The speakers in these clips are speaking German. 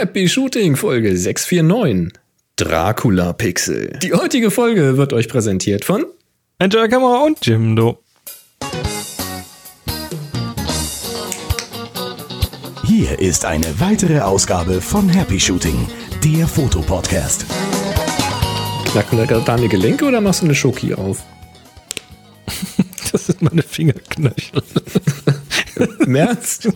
Happy Shooting, Folge 649, Dracula Pixel. Die heutige Folge wird euch präsentiert von Enjoy Kamera und Jimdo. Hier ist eine weitere Ausgabe von Happy Shooting, der Fotopodcast. Knacken deine Gelenke oder machst du eine Schoki auf? Das sind meine Fingerknöchel. Im Ernst?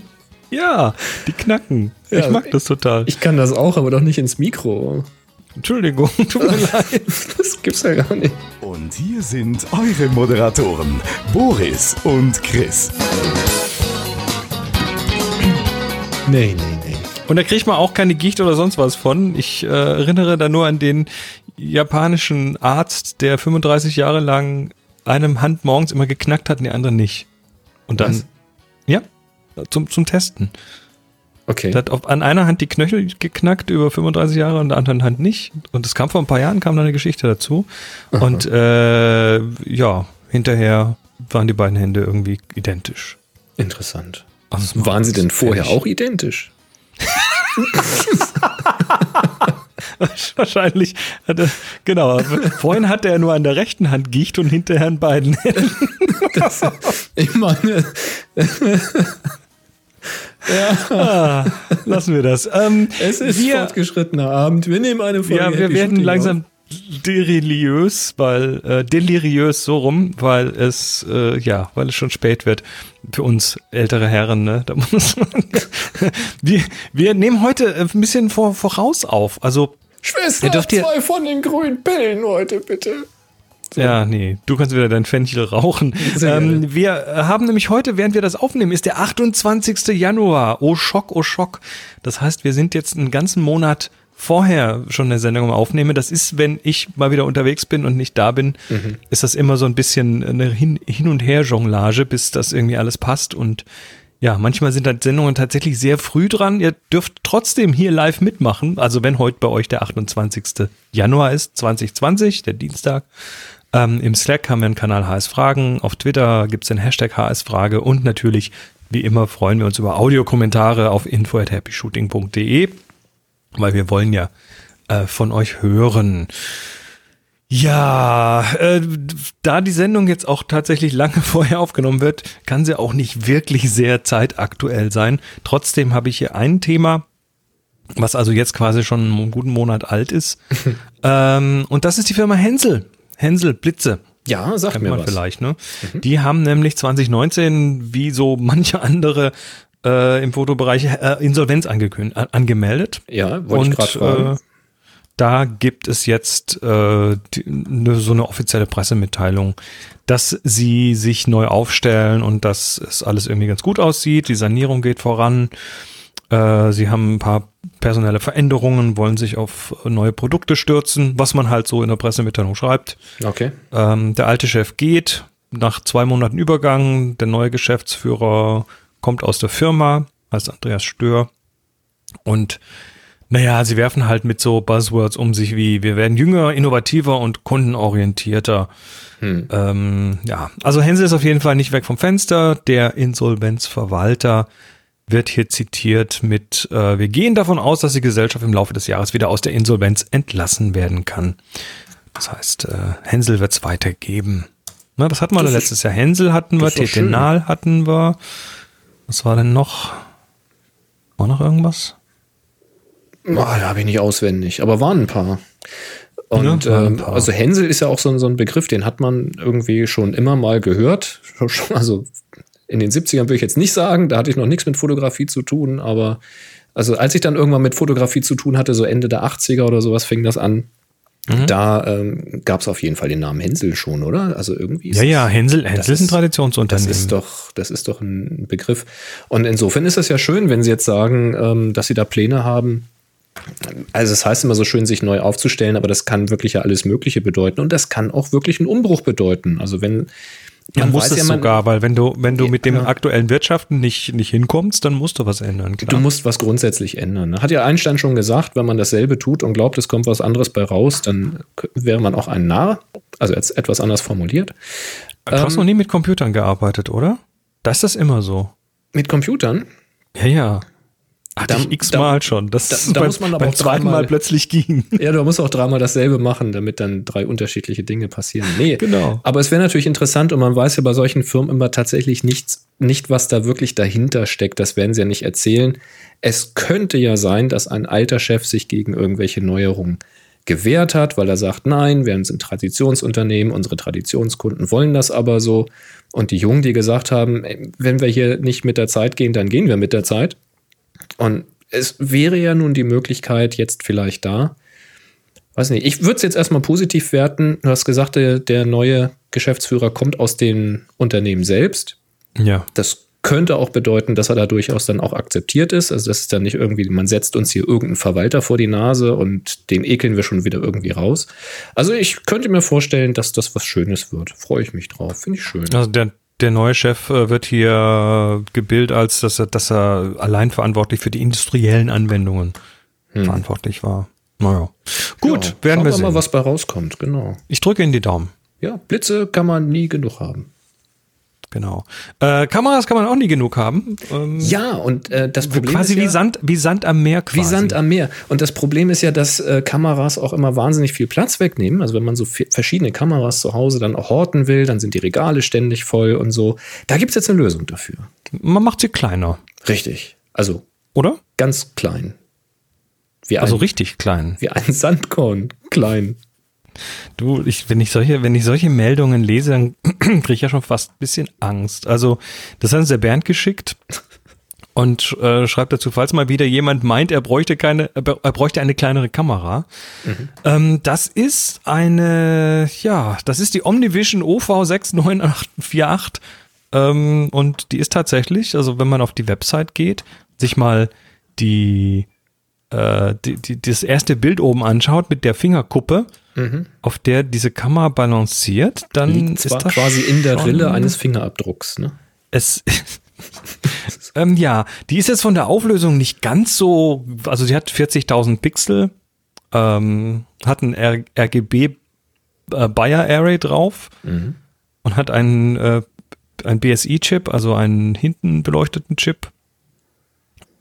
Ja, die knacken. Ja, ich mag das total. Ich kann das auch, aber doch nicht ins Mikro. Entschuldigung, tut mir leid. Das gibt's ja gar nicht. Und hier sind eure Moderatoren, Boris und Chris. Nee. Und da kriegt man auch keine Gicht oder sonst was von. Ich erinnere da nur an den japanischen Arzt, der 35 Jahre lang einem Hand morgens immer geknackt hat und der andere nicht. Und dann, was? Ja, zum Testen. Okay. Der hat an einer Hand die Knöchel geknackt über 35 Jahre und der anderen Hand nicht. Und das kam vor ein paar Jahren, kam da eine Geschichte dazu. Aha. Und ja, hinterher waren die beiden Hände irgendwie identisch. Interessant. Also, waren sie denn vorher auch identisch? Wahrscheinlich. Genau. Vorhin hatte er nur an der rechten Hand Gicht und hinterher an beiden Händen. Das, ich meine... Ja. Lassen wir das. Es ist fortgeschrittener Abend. Wir nehmen eine Folge. Ja, wir werden langsam deliriös, weil es schon spät wird für uns ältere Herren, ne? Da muss man wir nehmen heute ein bisschen voraus auf. Also Schwester, zwei von den grünen Pillen heute bitte. So. Ja, nee, du kannst wieder dein Fenchel rauchen. Wir haben nämlich heute, während wir das aufnehmen, ist der 28. Januar. Oh Schock, oh Schock. Das heißt, wir sind jetzt einen ganzen Monat vorher schon eine Sendung aufnehme. Das ist, wenn ich mal wieder unterwegs bin und nicht da bin, ist das immer so ein bisschen eine Hin- und Her-Jonglage, bis das irgendwie alles passt. Und ja, manchmal sind dann Sendungen tatsächlich sehr früh dran. Ihr dürft trotzdem hier live mitmachen. Also wenn heute bei euch der 28. Januar ist, 2020, der Dienstag. Im Slack haben wir einen Kanal HS-Fragen. Auf Twitter gibt es den Hashtag HS-Frage. Und natürlich, wie immer, freuen wir uns über Audiokommentare auf info@happyshooting.de. Weil wir wollen ja von euch hören. Ja, da die Sendung jetzt auch tatsächlich lange vorher aufgenommen wird, kann sie auch nicht wirklich sehr zeitaktuell sein. Trotzdem habe ich hier ein Thema, was also jetzt quasi schon einen guten Monat alt ist. Und das ist die Firma Hensel. Hensel Blitze. Ja, sagt mir was. Vielleicht, ne? Die haben nämlich 2019, wie so manche andere, im Fotobereich Insolvenz angemeldet. Ja, wollte ich gerade fragen. Da gibt es jetzt so eine offizielle Pressemitteilung, dass sie sich neu aufstellen und dass es alles irgendwie ganz gut aussieht. Die Sanierung geht voran. Sie haben ein paar personelle Veränderungen, wollen sich auf neue Produkte stürzen, was man halt so in der Pressemitteilung schreibt. Okay. Der alte Chef geht nach 2 Monaten Übergang. Der neue Geschäftsführer kommt aus der Firma, heißt Andreas Stör. Und naja, sie werfen halt mit so Buzzwords um sich wie, wir werden jünger, innovativer und kundenorientierter. Ja, also Hensel ist auf jeden Fall nicht weg vom Fenster. Der Insolvenzverwalter wird hier zitiert mit, wir gehen davon aus, dass die Gesellschaft im Laufe des Jahres wieder aus der Insolvenz entlassen werden kann. Das heißt, Hensel wird es weitergeben. Na, was hatten wir letztes Jahr? Hensel hatten wir, Tetenal hatten wir. Was war denn noch? War noch irgendwas? Oh, da habe ich nicht auswendig, aber waren ein paar. Und ja, ein paar. Also Hensel ist ja auch so ein Begriff, den hat man irgendwie schon immer mal gehört. Also in den 70ern würde ich jetzt nicht sagen, da hatte ich noch nichts mit Fotografie zu tun, aber also als ich dann irgendwann mit Fotografie zu tun hatte, so Ende der 80er oder sowas fing das an. Da gab es auf jeden Fall den Namen Hensel schon, oder? Also irgendwie ist Hensel ist ein Traditionsunternehmen. Das ist doch ein Begriff. Und insofern ist das ja schön, wenn Sie jetzt sagen, dass Sie da Pläne haben. Also es heißt immer so schön, sich neu aufzustellen, aber das kann wirklich ja alles Mögliche bedeuten. Und das kann auch wirklich einen Umbruch bedeuten. Also wenn weil wenn du mit dem aktuellen Wirtschaften nicht hinkommst, dann musst du was ändern. Klar. Du musst was grundsätzlich ändern. Ne? Hat ja Einstein schon gesagt, wenn man dasselbe tut und glaubt, es kommt was anderes bei raus, dann wäre man auch ein Narr. Also jetzt etwas anders formuliert. Du hast noch nie mit Computern gearbeitet, oder? Das ist immer so. Mit Computern? Ja. Hatte ich x-mal schon. Da muss man aber auch dreimal plötzlich ging. Ja, du musst auch dreimal dasselbe machen, damit dann drei unterschiedliche Dinge passieren. Nee, genau. Aber es wäre natürlich interessant und man weiß ja bei solchen Firmen immer tatsächlich nicht, was da wirklich dahinter steckt. Das werden sie ja nicht erzählen. Es könnte ja sein, dass ein alter Chef sich gegen irgendwelche Neuerungen gewehrt hat, weil er sagt, nein, wir sind Traditionsunternehmen, unsere Traditionskunden wollen das aber so. Und die Jungen, die gesagt haben, wenn wir hier nicht mit der Zeit gehen, dann gehen wir mit der Zeit. Und es wäre ja nun die Möglichkeit jetzt vielleicht da. Weiß nicht, ich würde es jetzt erstmal positiv werten. Du hast gesagt, der neue Geschäftsführer kommt aus dem Unternehmen selbst. Ja. Das könnte auch bedeuten, dass er da durchaus dann auch akzeptiert ist. Also das ist dann nicht irgendwie, man setzt uns hier irgendeinen Verwalter vor die Nase und den ekeln wir schon wieder irgendwie raus. Also ich könnte mir vorstellen, dass das was Schönes wird. Freue ich mich drauf. Finde ich schön. Also der neue Chef wird hier gebildet, als dass er allein verantwortlich für die industriellen Anwendungen verantwortlich war. Naja. Gut, ja, werden wir sehen. Mal, was bei rauskommt, genau. Ich drücke Ihnen die Daumen. Ja, Blitze kann man nie genug haben. Genau. Kameras kann man auch nie genug haben. Ja, und das Problem quasi ist ja, wie Sand am Meer quasi. Wie Sand am Meer. Und das Problem ist ja, dass Kameras auch immer wahnsinnig viel Platz wegnehmen. Also wenn man so verschiedene Kameras zu Hause dann auch horten will, dann sind die Regale ständig voll und so. Da gibt es jetzt eine Lösung dafür. Man macht sie kleiner. Richtig. Also oder? Ganz klein. Richtig klein. Wie ein Sandkorn. Klein. Du, wenn ich solche Meldungen lese, dann kriege ich ja schon fast ein bisschen Angst. Also, das hat uns der Bernd geschickt und schreibt dazu, falls mal wieder jemand meint, er bräuchte eine kleinere Kamera. Mhm. Das ist die Omnivision OV69848 und die ist tatsächlich, also wenn man auf die Website geht, sich mal das erste Bild oben anschaut mit der Fingerkuppe, auf der diese Kamera balanciert, dann liegt zwar ist das quasi in der Rille eines Fingerabdrucks. Ne? Die ist jetzt von der Auflösung nicht ganz so, also sie hat 40.000 Pixel, hat ein RGB Bayer Array drauf und hat einen BSI-Chip, also einen hinten beleuchteten Chip.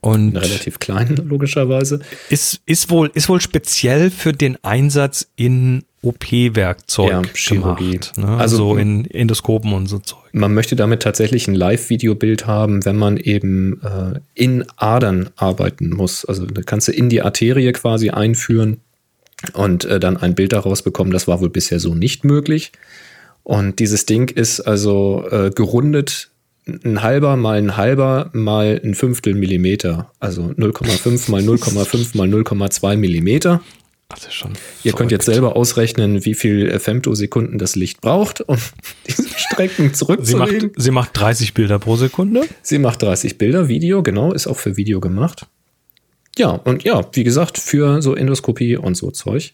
Und relativ klein, logischerweise. Ist wohl speziell für den Einsatz in OP-Werkzeug Chirurgie gemacht. Ne? Also so in Endoskopen und so Zeug. Man möchte damit tatsächlich ein Live-Videobild haben, wenn man eben in Adern arbeiten muss. Also da kannst du in die Arterie quasi einführen und dann ein Bild daraus bekommen. Das war wohl bisher so nicht möglich. Und dieses Ding ist also gerundet, ein halber mal ein Fünftel Millimeter. Also 0,5 mal 0,5 mal 0,2 Millimeter. Das ist schon Ihr könnt jetzt selber ausrechnen, wie viel Femtosekunden das Licht braucht, um diese Strecken zurückzulegen. Sie macht 30 Bilder pro Sekunde. Sie macht 30 Bilder, Video, genau, ist auch für Video gemacht. Ja, und ja, wie gesagt, für so Endoskopie und so Zeug.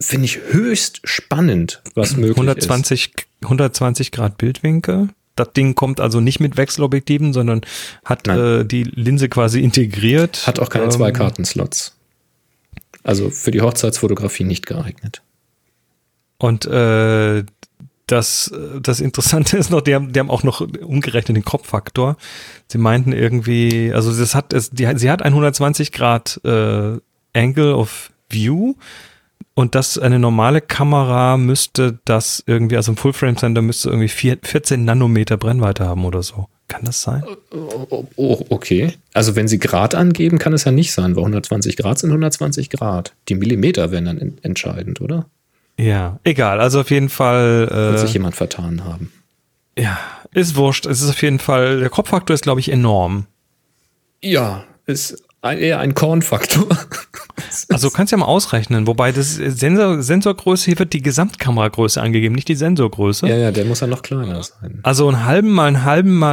Finde ich höchst spannend, was möglich 120 ist. 120 Grad Bildwinkel. Das Ding kommt also nicht mit Wechselobjektiven, sondern hat die Linse quasi integriert. Hat auch keine zwei Kartenslots. Also für die Hochzeitsfotografie nicht geeignet. Und das Interessante ist noch, die haben auch noch umgerechnet den Crop-Faktor. Sie meinten irgendwie, also sie hat ein 120 Grad Angle of View. Und das eine normale Kamera müsste das irgendwie, also ein Full-Frame-Sensor müsste irgendwie 14 Nanometer Brennweite haben oder so. Kann das sein? Oh, okay. Also wenn sie Grad angeben, kann es ja nicht sein, weil 120 Grad sind 120 Grad. Die Millimeter wären dann entscheidend, oder? Ja, egal. Also auf jeden Fall wird sich jemand vertan haben. Ja, ist wurscht. Es ist auf jeden Fall, der Crop-Faktor ist, glaube ich, enorm. Ja, ist eher ein Kornfaktor. Also kannst ja mal ausrechnen, wobei das Sensorgröße, hier wird die Gesamtkameragröße angegeben, nicht die Sensorgröße. Ja, der muss ja noch kleiner sein. Also einen halben mal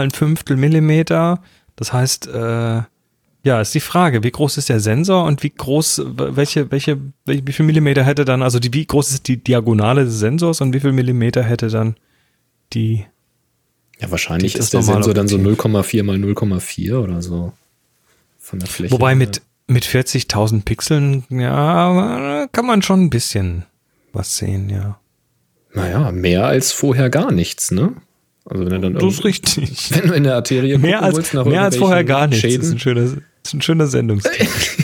ein Fünftel Millimeter, das heißt, ist die Frage, wie groß ist der Sensor und wie groß, wie viel Millimeter hätte dann, also wie groß ist die Diagonale des Sensors und wie viel Millimeter hätte dann die... Ja, wahrscheinlich ist der Sensor dann so 0,4 mal 0,4 oder so von der Fläche. Wobei mit 40.000 Pixeln, ja, kann man schon ein bisschen was sehen, ja. Naja, mehr als vorher gar nichts, ne? Also wenn du dann das ist richtig. Wenn du in der Arterie gucken willst, nach irgendwelchen Schäden. Das ist ein schönes, Das ist ein schöner Sendungstitel.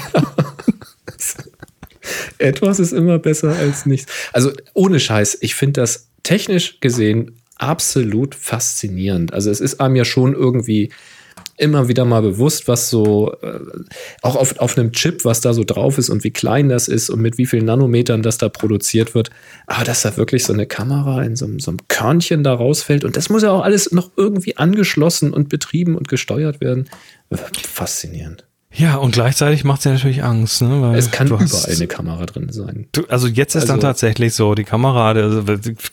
Etwas ist immer besser als nichts. Also ohne Scheiß, ich finde das technisch gesehen absolut faszinierend. Also es ist einem ja schon irgendwie immer wieder mal bewusst, was so auch auf einem Chip, was da so drauf ist und wie klein das ist und mit wie vielen Nanometern das da produziert wird. Aber dass da wirklich so eine Kamera in so einem Körnchen da rausfällt und das muss ja auch alles noch irgendwie angeschlossen und betrieben und gesteuert werden. Faszinierend. Ja, und gleichzeitig macht es ja natürlich Angst, ne? Weil es kann überall eine Kamera drin sein. Dann tatsächlich so, die Kamera, also,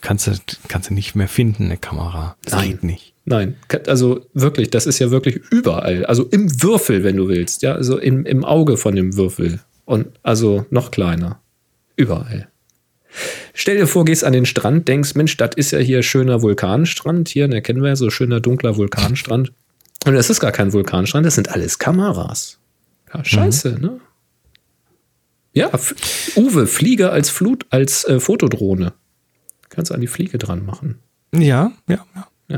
kannst du nicht mehr finden, eine Kamera. Das geht nicht. Nein, also wirklich, das ist ja wirklich überall. Also im Würfel, wenn du willst, ja, also im Auge von dem Würfel. Und also noch kleiner. Überall. Stell dir vor, gehst an den Strand, denkst, Mensch, das ist ja hier schöner Vulkanstrand. Hier, den kennen wir ja, so schöner dunkler Vulkanstrand. Und das ist gar kein Vulkanstrand, das sind alles Kameras. Ja, scheiße, ne? Ja, Uwe, Fliege als Flut, als Fotodrohne. Kannst du an die Fliege dran machen. Ja.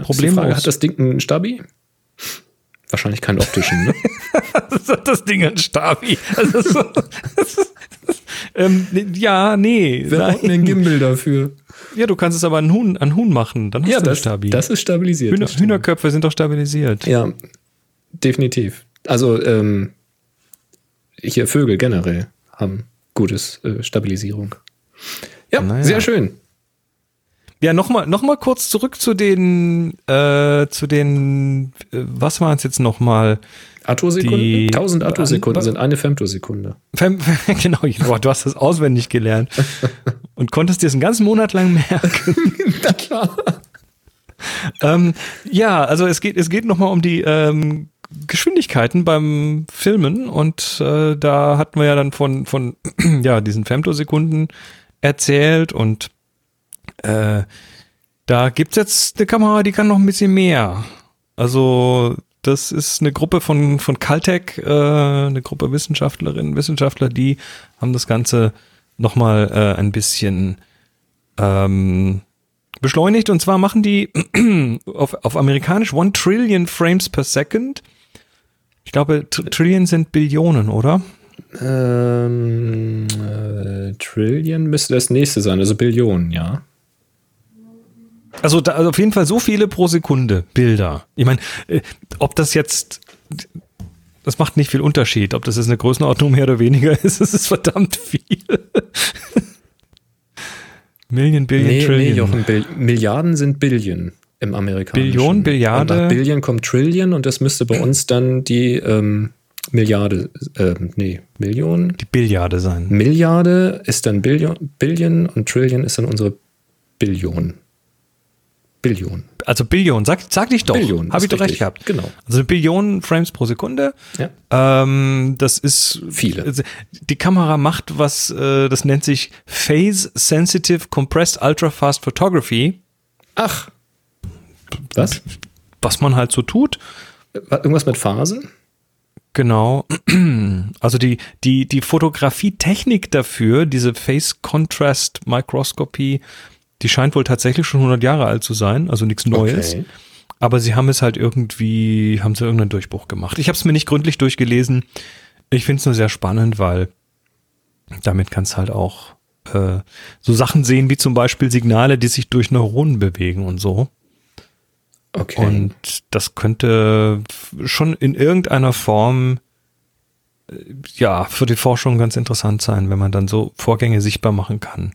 Problemlos. Hat das Ding einen Stabi? Wahrscheinlich keinen optischen, ne? Das hat das Ding einen Stabi. Nee. Wir brauchen einen Gimbal dafür. Ja, du kannst es aber an Huhn machen, dann hast du einen Stabi. Das ist stabilisiert. Hühnerköpfe sind doch stabilisiert. Ja, definitiv. Also, hier Vögel generell haben gutes Stabilisierung. Ja, sehr schön. Ja, noch mal kurz zurück zu den, was waren es jetzt noch mal? Attosekunden? 1000 Attosekunden sind eine Femtosekunde. Genau, du hast das auswendig gelernt und konntest dir das einen ganzen Monat lang merken. Na klar. Also es geht noch mal um die Geschwindigkeiten beim Filmen und da hatten wir ja dann von diesen Femtosekunden erzählt und da gibt's jetzt eine Kamera, die kann noch ein bisschen mehr. Also das ist eine Gruppe von Caltech, eine Gruppe Wissenschaftlerinnen, Wissenschaftler, die haben das Ganze nochmal ein bisschen beschleunigt. Und zwar machen die auf amerikanisch 1 Trillion Frames per Second. Ich glaube, Trillion sind Billionen, oder? Trillion müsste das nächste sein, also Billionen, ja. Also auf jeden Fall so viele pro Sekunde Bilder. Ich meine, das macht nicht viel Unterschied, ob das jetzt eine Größenordnung mehr oder weniger ist. Es ist verdammt viel. Million, Billion, Trillion. Jochen, Milliarden sind Billion im Amerikanischen. Billion, Billiarde. Und nach Billion kommt Trillion und das müsste bei uns dann die Milliarde, Million. Die Billiarde sein. Milliarde ist dann Billion und Trillion ist dann unsere Billion. Billion. Also Billion, sag ich doch. Billion. Habe ich doch recht gehabt. Genau. Also Billionen Frames pro Sekunde. Ja. Das ist viele. Die Kamera macht was, das nennt sich Phase-Sensitive Compressed Ultra-Fast Photography. Ach. Was? Was man halt so tut. Irgendwas mit Phasen? Genau. Also die Fotografietechnik dafür, diese Phase Contrast Microscopy, die scheint wohl tatsächlich schon 100 Jahre alt zu sein, also nichts Neues. Okay. Aber sie haben es halt irgendeinen Durchbruch gemacht. Ich habe es mir nicht gründlich durchgelesen. Ich finde es nur sehr spannend, weil damit kannst halt auch so Sachen sehen, wie zum Beispiel Signale, die sich durch Neuronen bewegen und so. Okay. Und das könnte schon in irgendeiner Form für die Forschung ganz interessant sein, wenn man dann so Vorgänge sichtbar machen kann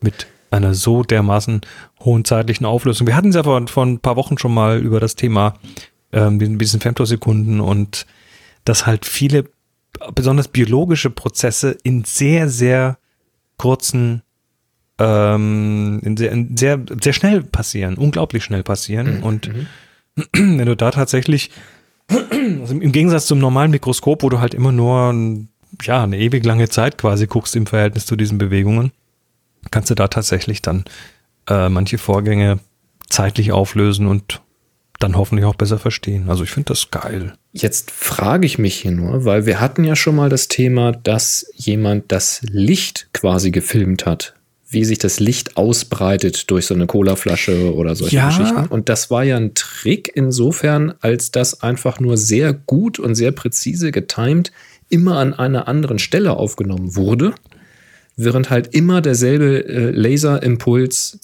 mit einer so dermaßen hohen zeitlichen Auflösung. Wir hatten es ja vor ein paar Wochen schon mal über das Thema ein bisschen Femtosekunden und dass halt viele, besonders biologische Prozesse in sehr, sehr kurzen sehr, sehr schnell passieren, unglaublich schnell passieren. Mhm. Und wenn du da tatsächlich, also im Gegensatz zum normalen Mikroskop, wo du halt immer nur eine ewig lange Zeit quasi guckst im Verhältnis zu diesen Bewegungen, kannst du da tatsächlich dann manche Vorgänge zeitlich auflösen und dann hoffentlich auch besser verstehen. Also ich finde das geil. Jetzt frage ich mich hier nur, weil wir hatten ja schon mal das Thema, dass jemand das Licht quasi gefilmt hat, wie sich das Licht ausbreitet durch so eine Colaflasche oder solche Geschichten. Und das war ja ein Trick insofern, als das einfach nur sehr gut und sehr präzise getimed immer an einer anderen Stelle aufgenommen wurde, während halt immer derselbe Laserimpuls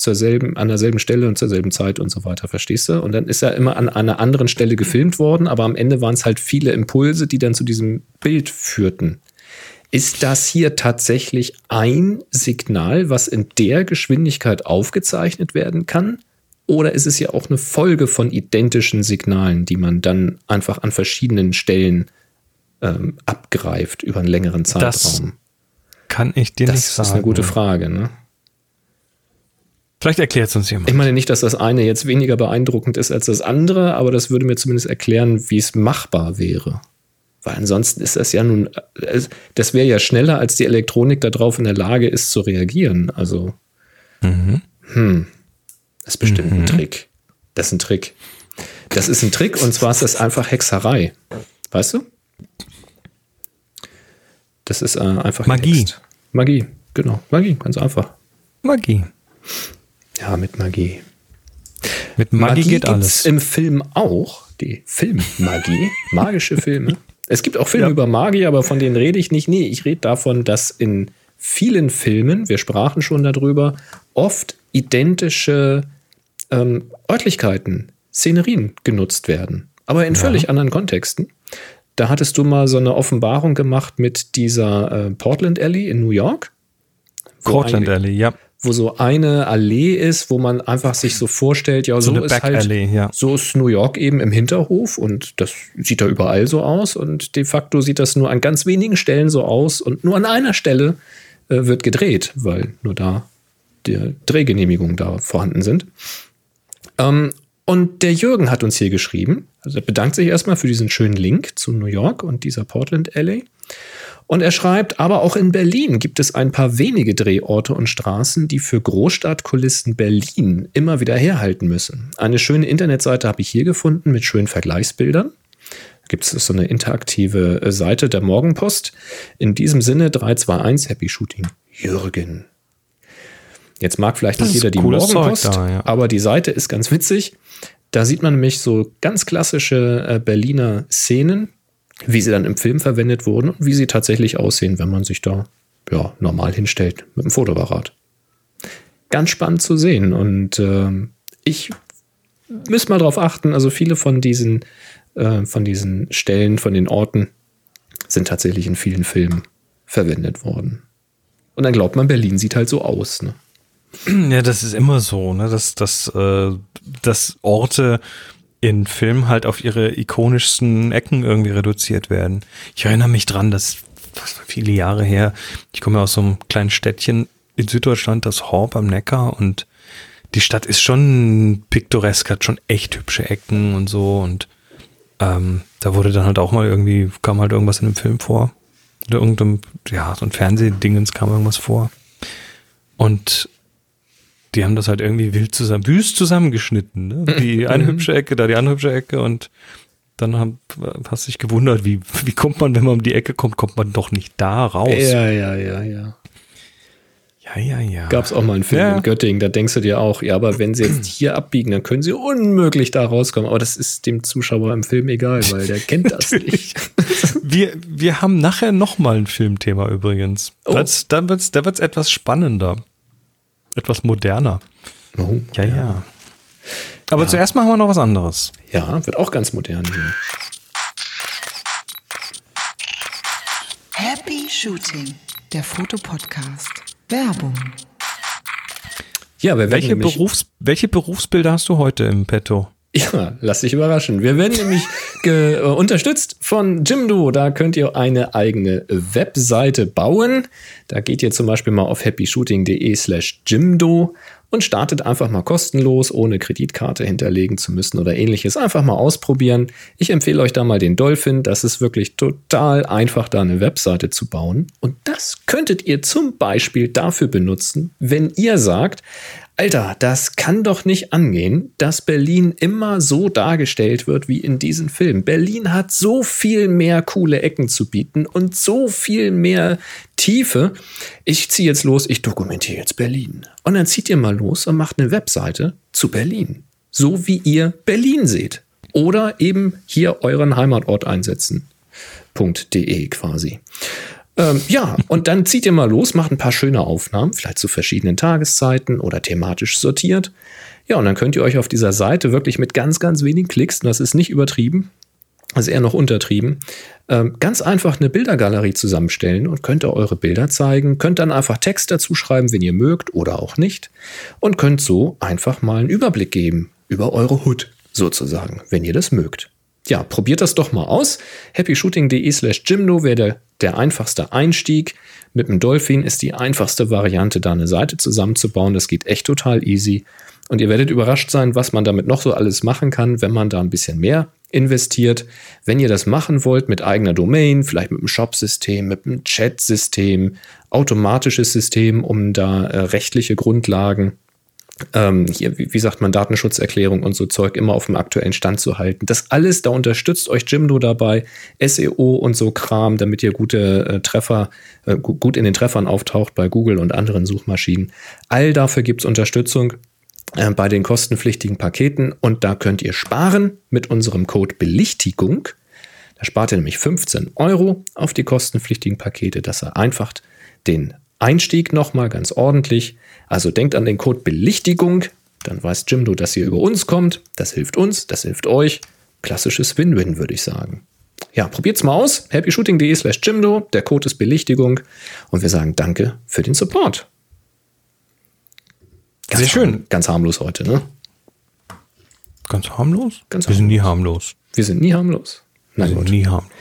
an derselben Stelle und zur selben Zeit und so weiter, verstehst du? Und dann ist ja immer an einer anderen Stelle gefilmt worden, aber am Ende waren es halt viele Impulse, die dann zu diesem Bild führten. Ist das hier tatsächlich ein Signal, was in der Geschwindigkeit aufgezeichnet werden kann? Oder ist es ja auch eine Folge von identischen Signalen, die man dann einfach an verschiedenen Stellen abgreift über einen längeren Zeitraum? Das kann ich dir nicht sagen. Das ist eine gute Frage, ne? Vielleicht erklärt es uns jemand. Ich meine nicht, dass das eine jetzt weniger beeindruckend ist als das andere, aber das würde mir zumindest erklären, wie es machbar wäre. Weil ansonsten ist das ja nun, das wäre ja schneller, als die Elektronik darauf in der Lage ist zu reagieren. Also, das ist bestimmt ein Trick. Das ist ein Trick. Das ist ein Trick, und zwar ist das einfach Hexerei. Weißt du? Das ist einfach Magie. Gehext. Magie, genau. Magie, ganz einfach. Magie. Ja, mit Magie. Mit Magie geht alles. Im Film auch, die Filmmagie, magische Filme. Es gibt auch Filme über Magie, aber von denen rede ich nicht. Nee, ich rede davon, dass in vielen Filmen, wir sprachen schon darüber, oft identische Örtlichkeiten, Szenerien genutzt werden. Aber in völlig anderen Kontexten. Da hattest du mal so eine Offenbarung gemacht mit dieser Portland Alley in New York. Portland Alley, ja. Wo so eine Allee ist, wo man einfach sich so vorstellt, ja, so ist halt, so ist New York eben im Hinterhof, und das sieht da überall so aus, und de facto sieht das nur an ganz wenigen Stellen so aus, und nur an einer Stelle wird gedreht, weil nur da die Drehgenehmigungen da vorhanden sind. Und der Jürgen hat uns hier geschrieben, also er bedankt sich erstmal für diesen schönen Link zu New York und dieser Portland Alley. Und er schreibt, aber auch in Berlin gibt es ein paar wenige Drehorte und Straßen, die für Großstadtkulissen Berlin immer wieder herhalten müssen. Eine schöne Internetseite habe ich hier gefunden mit schönen Vergleichsbildern. Da gibt es so eine interaktive Seite der Morgenpost. In diesem Sinne 321 Happy Shooting Jürgen. Jetzt mag vielleicht nicht jeder die Morgenpost, aber die Seite ist ganz witzig. Da sieht man nämlich so ganz klassische Berliner Szenen, wie sie dann im Film verwendet wurden und wie sie tatsächlich aussehen, wenn man sich da normal hinstellt mit dem Fotoapparat. Ganz spannend zu sehen, und ich müsste mal drauf achten, also viele von diesen Stellen, von den Orten sind tatsächlich in vielen Filmen verwendet worden. Und dann glaubt man, Berlin sieht halt so aus, ne? Ja, das ist immer so, ne? Dass Orte in Filmen halt auf ihre ikonischsten Ecken irgendwie reduziert werden. Ich erinnere mich dran, dass viele Jahre her, ich komme ja aus so einem kleinen Städtchen in Süddeutschland, das Horb am Neckar, und die Stadt ist schon piktoresk, hat schon echt hübsche Ecken und so, und da wurde dann halt auch mal irgendwie, kam halt irgendwas in einem Film vor, oder irgendeinem, so ein Fernsehdingens kam irgendwas vor, und die haben das halt irgendwie wüst zusammengeschnitten. Ne? Die eine hübsche Ecke, da die andere hübsche Ecke, und dann hast du dich gewundert, wie kommt man, wenn man um die Ecke kommt man doch nicht da raus. Ja. Gab es auch mal einen Film in Göttingen, da denkst du dir auch, ja, aber wenn sie jetzt hier abbiegen, dann können sie unmöglich da rauskommen. Aber das ist dem Zuschauer im Film egal, weil der kennt das nicht. Wir haben nachher nochmal ein Filmthema übrigens. Oh. Da wird's etwas spannender. Etwas moderner. Oh, ja. Aber zuerst machen wir noch was anderes. Ja, wird auch ganz modern hier. Happy Shooting, der Fotopodcast. Werbung. Ja, welche Berufsbilder hast du heute im Petto? Ja, lass dich überraschen. Wir werden nämlich unterstützt von Jimdo. Da könnt ihr eine eigene Webseite bauen. Da geht ihr zum Beispiel mal auf happyshooting.de/Jimdo und startet einfach mal kostenlos, ohne Kreditkarte hinterlegen zu müssen oder ähnliches. Einfach mal ausprobieren. Ich empfehle euch da mal den Dolphin. Das ist wirklich total einfach, da eine Webseite zu bauen. Und das könntet ihr zum Beispiel dafür benutzen, wenn ihr sagt, Alter, das kann doch nicht angehen, dass Berlin immer so dargestellt wird wie in diesen Filmen. Berlin hat so viel mehr coole Ecken zu bieten und so viel mehr Tiefe. Ich ziehe jetzt los, ich dokumentiere jetzt Berlin. Und dann zieht ihr mal los und macht eine Webseite zu Berlin. So wie ihr Berlin seht. Oder eben hier euren Heimatort einsetzen. .de quasi. Ja, und dann zieht ihr mal los, macht ein paar schöne Aufnahmen, vielleicht zu verschiedenen Tageszeiten oder thematisch sortiert. Ja, und dann könnt ihr euch auf dieser Seite wirklich mit ganz, ganz wenigen Klicks, und das ist nicht übertrieben, das ist eher noch untertrieben, ganz einfach eine Bildergalerie zusammenstellen und könnt ihr eure Bilder zeigen, könnt dann einfach Text dazu schreiben, wenn ihr mögt oder auch nicht, und könnt so einfach mal einen Überblick geben über eure Hood sozusagen, wenn ihr das mögt. Ja, probiert das doch mal aus. happyshooting.de/Jimdo wäre der einfachste Einstieg. Mit dem Dolphin ist die einfachste Variante, da eine Seite zusammenzubauen. Das geht echt total easy. Und ihr werdet überrascht sein, was man damit noch so alles machen kann, wenn man da ein bisschen mehr investiert. Wenn ihr das machen wollt mit eigener Domain, vielleicht mit einem Shop-System, mit einem Chat-System, automatisches System, um da rechtliche Grundlagen, hier, wie sagt man, Datenschutzerklärung und so Zeug immer auf dem aktuellen Stand zu halten. Das alles, da unterstützt euch Jimdo dabei, SEO und so Kram, damit ihr gute Treffer, gut in den Treffern auftaucht bei Google und anderen Suchmaschinen. All dafür gibt es Unterstützung bei den kostenpflichtigen Paketen, und da könnt ihr sparen mit unserem Code Belichtigung. Da spart ihr nämlich 15 € auf die kostenpflichtigen Pakete. Das vereinfacht den Einstieg nochmal ganz ordentlich. Also denkt an den Code Belichtigung, dann weiß Jimdo, dass ihr über uns kommt. Das hilft uns, das hilft euch. Klassisches Win-Win, würde ich sagen. Ja, probiert's mal aus. happyshooting.de/Jimdo. Der Code ist Belichtigung. Und wir sagen danke für den Support. Sehr schön. Ganz harmlos heute, ne? Ganz harmlos? Ganz harmlos. Wir sind nie harmlos. Wir sind nie harmlos. Nein, wir sind nie harmlos.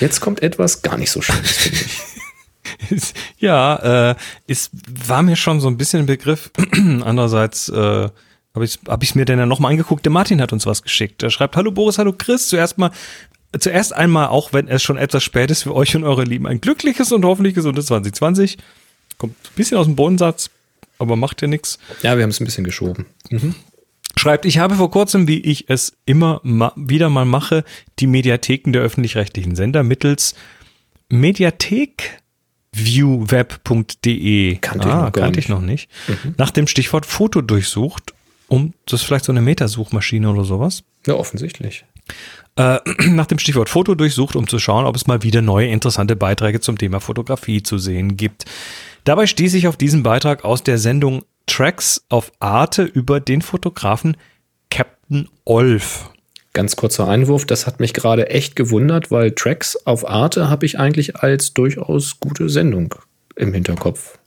Jetzt kommt etwas gar nicht so Schönes, finde ich. Ja, es war mir schon so ein bisschen ein Begriff. Andererseits hab ich's mir dann ja nochmal angeguckt. Der Martin hat uns was geschickt. Er schreibt: Hallo Boris, hallo Chris. Zuerst einmal, auch wenn es schon etwas spät ist, für euch und eure Lieben ein glückliches und hoffentlich gesundes 2020. Kommt ein bisschen aus dem Bodensatz, aber macht ja nichts. Ja, wir haben es ein bisschen geschoben. Mhm. Schreibt: Ich habe vor kurzem, wie ich es immer wieder mal mache, die Mediatheken der öffentlich-rechtlichen Sender mittels Mediathek viewweb.de kannte ich noch nicht. Mhm. Nach dem Stichwort Foto durchsucht, um das ist vielleicht so eine Metasuchmaschine oder sowas. Ja, offensichtlich. Nach dem Stichwort Foto durchsucht, um zu schauen, ob es mal wieder neue interessante Beiträge zum Thema Fotografie zu sehen gibt. Dabei stieß ich auf diesen Beitrag aus der Sendung Tracks auf Arte über den Fotografen Captain Ulf. Ganz kurzer Einwurf, das hat mich gerade echt gewundert, weil Tracks auf Arte habe ich eigentlich als durchaus gute Sendung im Hinterkopf.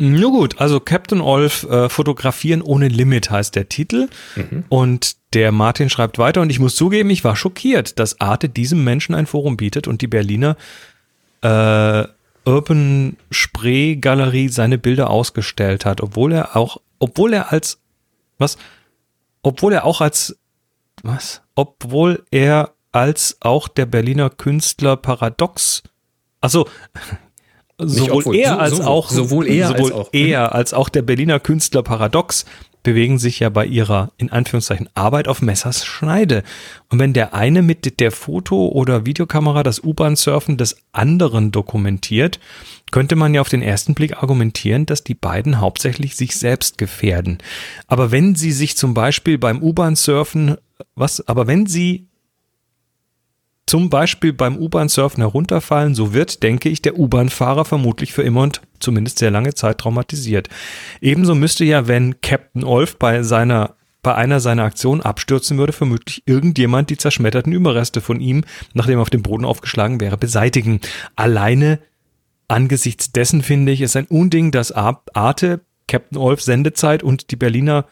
Nun gut, also Captain Ulf, Fotografieren ohne Limit heißt der Titel. Mhm. Und der Martin schreibt weiter: Und ich muss zugeben, ich war schockiert, dass Arte diesem Menschen ein Forum bietet und die Berliner Urban Spree Galerie seine Bilder ausgestellt hat, obwohl er als auch der Berliner Künstler Paradox, sowohl er als auch der Berliner Künstler Paradox bewegen sich ja bei ihrer, in Anführungszeichen, Arbeit auf Messers Schneide. Und wenn der eine mit der Foto- oder Videokamera das U-Bahn-Surfen des anderen dokumentiert, könnte man ja auf den ersten Blick argumentieren, dass die beiden hauptsächlich sich selbst gefährden. Aber wenn sie sich zum Beispiel beim U-Bahn-Surfen herunterfallen, so wird, denke ich, der U-Bahn-Fahrer vermutlich für immer und zumindest sehr lange Zeit traumatisiert. Ebenso müsste ja, wenn Captain Ulf bei einer seiner Aktionen abstürzen würde, vermutlich irgendjemand die zerschmetterten Überreste von ihm, nachdem er auf dem Boden aufgeschlagen wäre, beseitigen. Alleine angesichts dessen, finde ich, ist ein Unding, dass Arte, Captain Ulf Sendezeit und die Berliner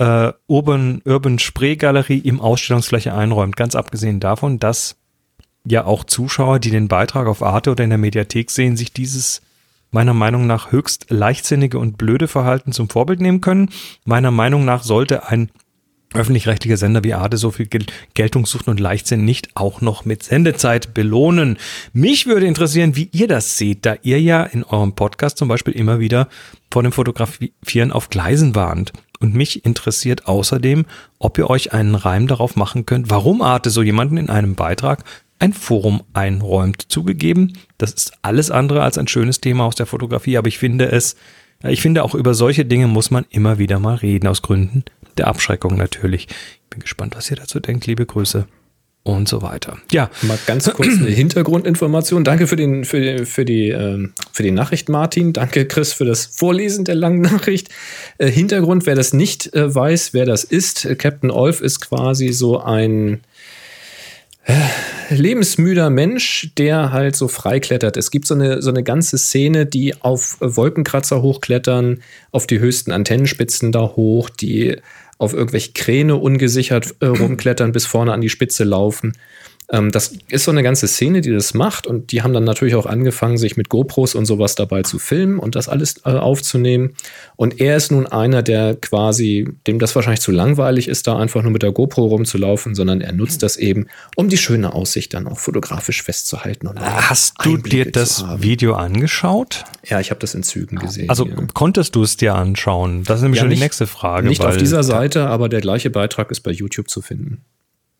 Urban Spree Galerie im Ausstellungsfläche einräumt. Ganz abgesehen davon, dass ja auch Zuschauer, die den Beitrag auf Arte oder in der Mediathek sehen, sich dieses meiner Meinung nach höchst leichtsinnige und blöde Verhalten zum Vorbild nehmen können. Meiner Meinung nach sollte ein öffentlich-rechtlicher Sender wie Arte so viel Geltungssucht und Leichtsinn nicht auch noch mit Sendezeit belohnen. Mich würde interessieren, wie ihr das seht, da ihr ja in eurem Podcast zum Beispiel immer wieder vor dem Fotografieren auf Gleisen warnt. Und mich interessiert außerdem, ob ihr euch einen Reim darauf machen könnt, warum Arte so jemanden in einem Beitrag ein Forum einräumt. Zugegeben, das ist alles andere als ein schönes Thema aus der Fotografie, aber ich finde auch über solche Dinge muss man immer wieder mal reden, aus Gründen der Abschreckung natürlich. Ich bin gespannt, was ihr dazu denkt. Liebe Grüße. Und so weiter. Ja, mal ganz kurz eine Hintergrundinformation. Danke für die Nachricht, Martin. Danke, Chris, für das Vorlesen der langen Nachricht. Hintergrund, wer das nicht weiß, wer das ist. Captain Ulf ist quasi so ein lebensmüder Mensch, der halt so freiklettert. Es gibt so eine ganze Szene, die auf Wolkenkratzer hochklettern, auf die höchsten Antennenspitzen da hoch, die auf irgendwelche Kräne ungesichert rumklettern, bis vorne an die Spitze laufen. Das ist so eine ganze Szene, die das macht. Und die haben dann natürlich auch angefangen, sich mit GoPros und sowas dabei zu filmen und das alles aufzunehmen. Und er ist nun einer, der quasi, dem das wahrscheinlich zu langweilig ist, da einfach nur mit der GoPro rumzulaufen, sondern er nutzt das eben, um die schöne Aussicht dann auch fotografisch festzuhalten. Und hast du dir das Video angeschaut? Ja, ich habe das in Zügen gesehen. Also konntest du es dir anschauen? Das ist nämlich schon die nächste Frage. Nicht auf dieser Seite, aber der gleiche Beitrag ist bei YouTube zu finden.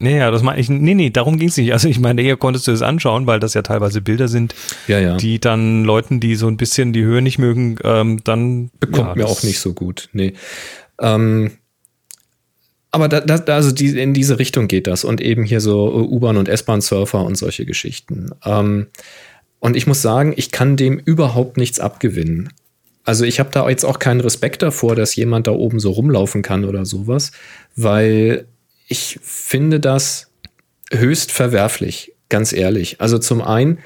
Naja, das meine ich. Nee, darum ging es nicht. Also ich meine, eher konntest du es anschauen, weil das ja teilweise Bilder sind, die dann Leuten, die so ein bisschen die Höhe nicht mögen, dann bekommt mir auch nicht so gut. Nee. Aber in diese Richtung geht das und eben hier so U-Bahn- und S-Bahn-Surfer und solche Geschichten. Und ich muss sagen, ich kann dem überhaupt nichts abgewinnen. Also ich habe da jetzt auch keinen Respekt davor, dass jemand da oben so rumlaufen kann oder sowas, weil ich finde das höchst verwerflich, ganz ehrlich. Also zum einen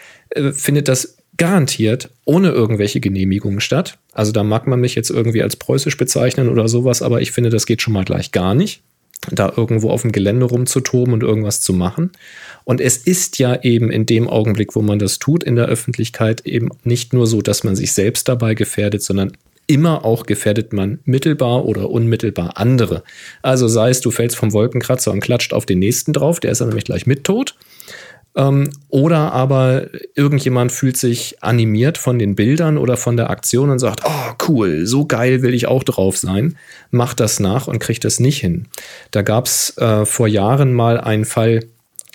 findet das garantiert ohne irgendwelche Genehmigungen statt. Also da mag man mich jetzt irgendwie als preußisch bezeichnen oder sowas, aber ich finde, das geht schon mal gleich gar nicht, da irgendwo auf dem Gelände rumzutoben und irgendwas zu machen. Und es ist ja eben in dem Augenblick, wo man das tut, in der Öffentlichkeit eben nicht nur so, dass man sich selbst dabei gefährdet, sondern immer auch gefährdet man mittelbar oder unmittelbar andere. Also sei es, du fällst vom Wolkenkratzer und klatscht auf den nächsten drauf, der ist dann nämlich gleich mit tot. Oder aber irgendjemand fühlt sich animiert von den Bildern oder von der Aktion und sagt, oh cool, so geil will ich auch drauf sein, macht das nach und kriegt das nicht hin. Da gab es vor Jahren mal einen Fall,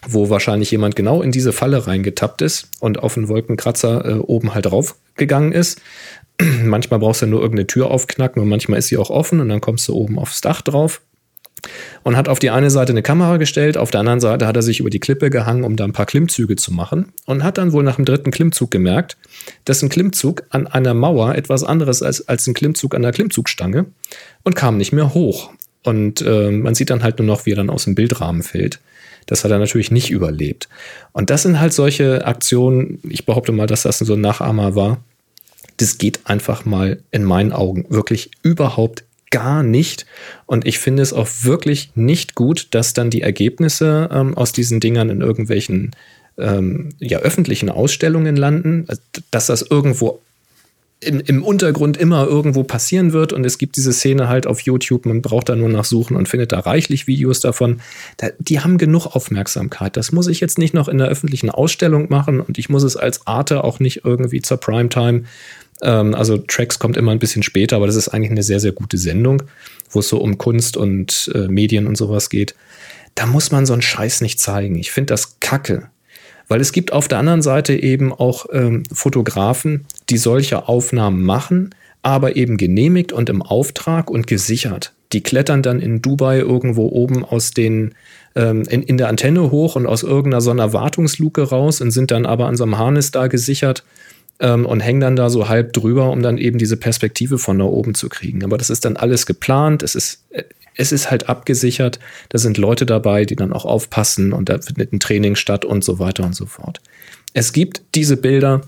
wo wahrscheinlich jemand genau in diese Falle reingetappt ist und auf den Wolkenkratzer oben halt draufgegangen ist. Manchmal brauchst du nur irgendeine Tür aufknacken und manchmal ist sie auch offen und dann kommst du oben aufs Dach drauf und hat auf die eine Seite eine Kamera gestellt, auf der anderen Seite hat er sich über die Klippe gehangen, um da ein paar Klimmzüge zu machen und hat dann wohl nach dem dritten Klimmzug gemerkt, dass ein Klimmzug an einer Mauer etwas anderes ist als ein Klimmzug an der Klimmzugstange und kam nicht mehr hoch. Und man sieht dann halt nur noch, wie er dann aus dem Bildrahmen fällt. Das hat er natürlich nicht überlebt. Und das sind halt solche Aktionen, ich behaupte mal, dass das so ein Nachahmer war. Das geht einfach mal in meinen Augen wirklich überhaupt gar nicht. Und ich finde es auch wirklich nicht gut, dass dann die Ergebnisse aus diesen Dingern in irgendwelchen öffentlichen Ausstellungen landen, dass das irgendwo im Untergrund immer irgendwo passieren wird. Und es gibt diese Szene halt auf YouTube, man braucht da nur nachsuchen und findet da reichlich Videos davon. Die haben genug Aufmerksamkeit. Das muss ich jetzt nicht noch in der öffentlichen Ausstellung machen und ich muss es als Arte auch nicht irgendwie zur Primetime. Also Tracks kommt immer ein bisschen später, aber das ist eigentlich eine sehr, sehr gute Sendung, wo es so um Kunst und Medien und sowas geht. Da muss man so einen Scheiß nicht zeigen. Ich finde das kacke. Weil es gibt auf der anderen Seite eben auch Fotografen, die solche Aufnahmen machen, aber eben genehmigt und im Auftrag und gesichert. Die klettern dann in Dubai irgendwo oben aus den in der Antenne hoch und aus irgendeiner so einer Wartungsluke raus und sind dann aber an so einem Harness da gesichert und hängen dann da so halb drüber, um dann eben diese Perspektive von da oben zu kriegen. Aber das ist dann alles geplant, es ist halt abgesichert, da sind Leute dabei, die dann auch aufpassen und da findet ein Training statt und so weiter und so fort. Es gibt diese Bilder,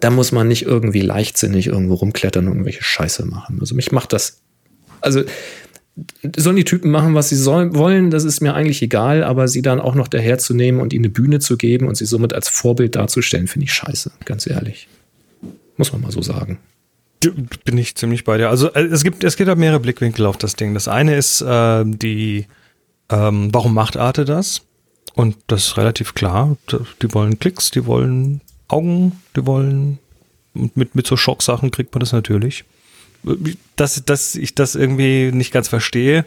da muss man nicht irgendwie leichtsinnig irgendwo rumklettern und irgendwelche Scheiße machen. Also mich macht das, also sollen die Typen machen, was sie wollen, das ist mir eigentlich egal, aber sie dann auch noch daherzunehmen und ihnen eine Bühne zu geben und sie somit als Vorbild darzustellen, finde ich scheiße, ganz ehrlich. Muss man mal so sagen. Bin ich ziemlich bei dir. Also es gibt halt mehrere Blickwinkel auf das Ding. Das eine ist warum macht Arte das? Und das ist relativ klar. Die wollen Klicks, die wollen Augen, die wollen, und mit so Schocksachen kriegt man das natürlich. Dass ich das irgendwie nicht ganz verstehe,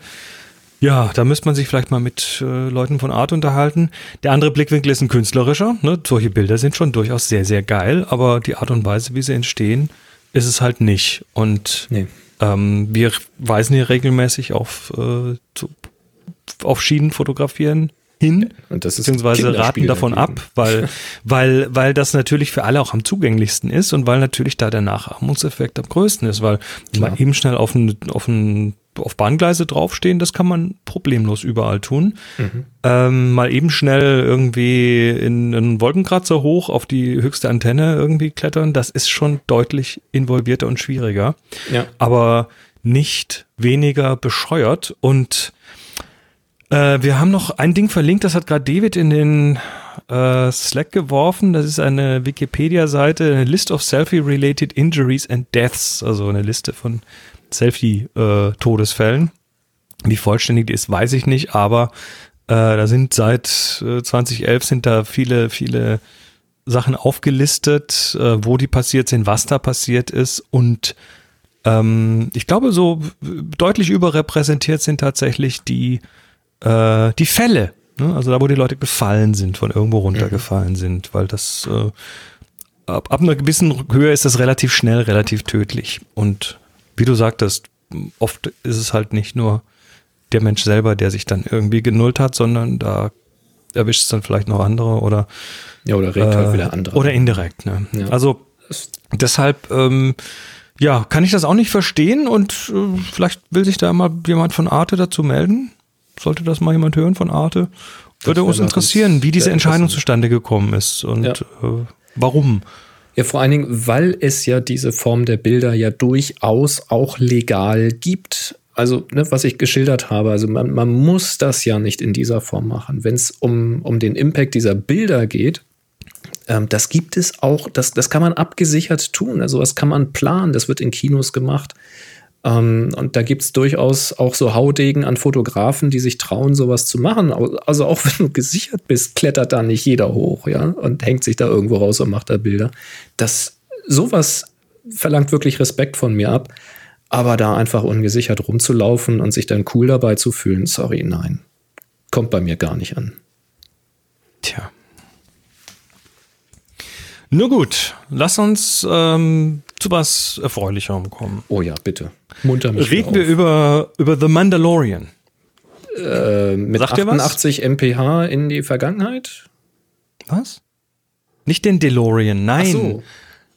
Ja, da müsste man sich vielleicht mal mit Leuten von Arte unterhalten. Der andere Blickwinkel ist ein künstlerischer. Ne? Solche Bilder sind schon durchaus sehr, sehr geil, aber die Art und Weise, wie sie entstehen, ist es halt nicht. Und wir weisen hier regelmäßig auf Schienenfotografieren hin, und das beziehungsweise raten davon ab, weil das natürlich für alle auch am zugänglichsten ist und weil natürlich da der Nachahmungseffekt am größten ist, weil mal eben schnell auf Bahngleise draufstehen, das kann man problemlos überall tun. Mhm. Mal eben schnell irgendwie in einen Wolkenkratzer hoch auf die höchste Antenne irgendwie klettern, das ist schon deutlich involvierter und schwieriger, aber nicht weniger bescheuert. Und wir haben noch ein Ding verlinkt, das hat gerade David in den Slack geworfen. Das ist eine Wikipedia-Seite, eine List of Selfie-Related Injuries and Deaths, also eine Liste von Selfie-Todesfällen. Wie vollständig die ist, weiß ich nicht, aber da sind seit 2011 sind da viele, viele Sachen aufgelistet, wo die passiert sind, was da passiert ist, und ich glaube, so deutlich überrepräsentiert sind tatsächlich die Fälle, ne? Also da, wo die Leute gefallen sind, von irgendwo runtergefallen sind, weil das ab einer gewissen Höhe ist das relativ schnell, relativ tödlich. Und wie du sagtest, oft ist es halt nicht nur der Mensch selber, der sich dann irgendwie genullt hat, sondern da erwischt es dann vielleicht noch andere oder oder regt halt wieder andere. Oder indirekt, ne? Ja. Also deshalb kann ich das auch nicht verstehen, und vielleicht will sich da mal jemand von Arte dazu melden. Sollte das mal jemand hören von Arte? Würde uns interessieren, wie diese Entscheidung zustande gekommen ist und warum. Ja, vor allen Dingen, weil es ja diese Form der Bilder ja durchaus auch legal gibt. Also, ne, was ich geschildert habe, also man muss das ja nicht in dieser Form machen. Wenn es um den Impact dieser Bilder geht, das gibt es auch, das kann man abgesichert tun. Also, was kann man planen? Das wird in Kinos gemacht. Und da gibt es durchaus auch so Haudegen an Fotografen, die sich trauen, sowas zu machen. Also auch wenn du gesichert bist, klettert da nicht jeder hoch, ja, und hängt sich da irgendwo raus und macht da Bilder. Sowas verlangt wirklich Respekt von mir ab. Aber da einfach ungesichert rumzulaufen und sich dann cool dabei zu fühlen, sorry, nein. Kommt bei mir gar nicht an. Tja. Nur gut, lass uns zu was Erfreulicherem kommen. Oh ja, bitte. Munter mich Reden wir über The Mandalorian. Mit 88 mph in die Vergangenheit? Was? Nicht den DeLorean, nein. Ach so.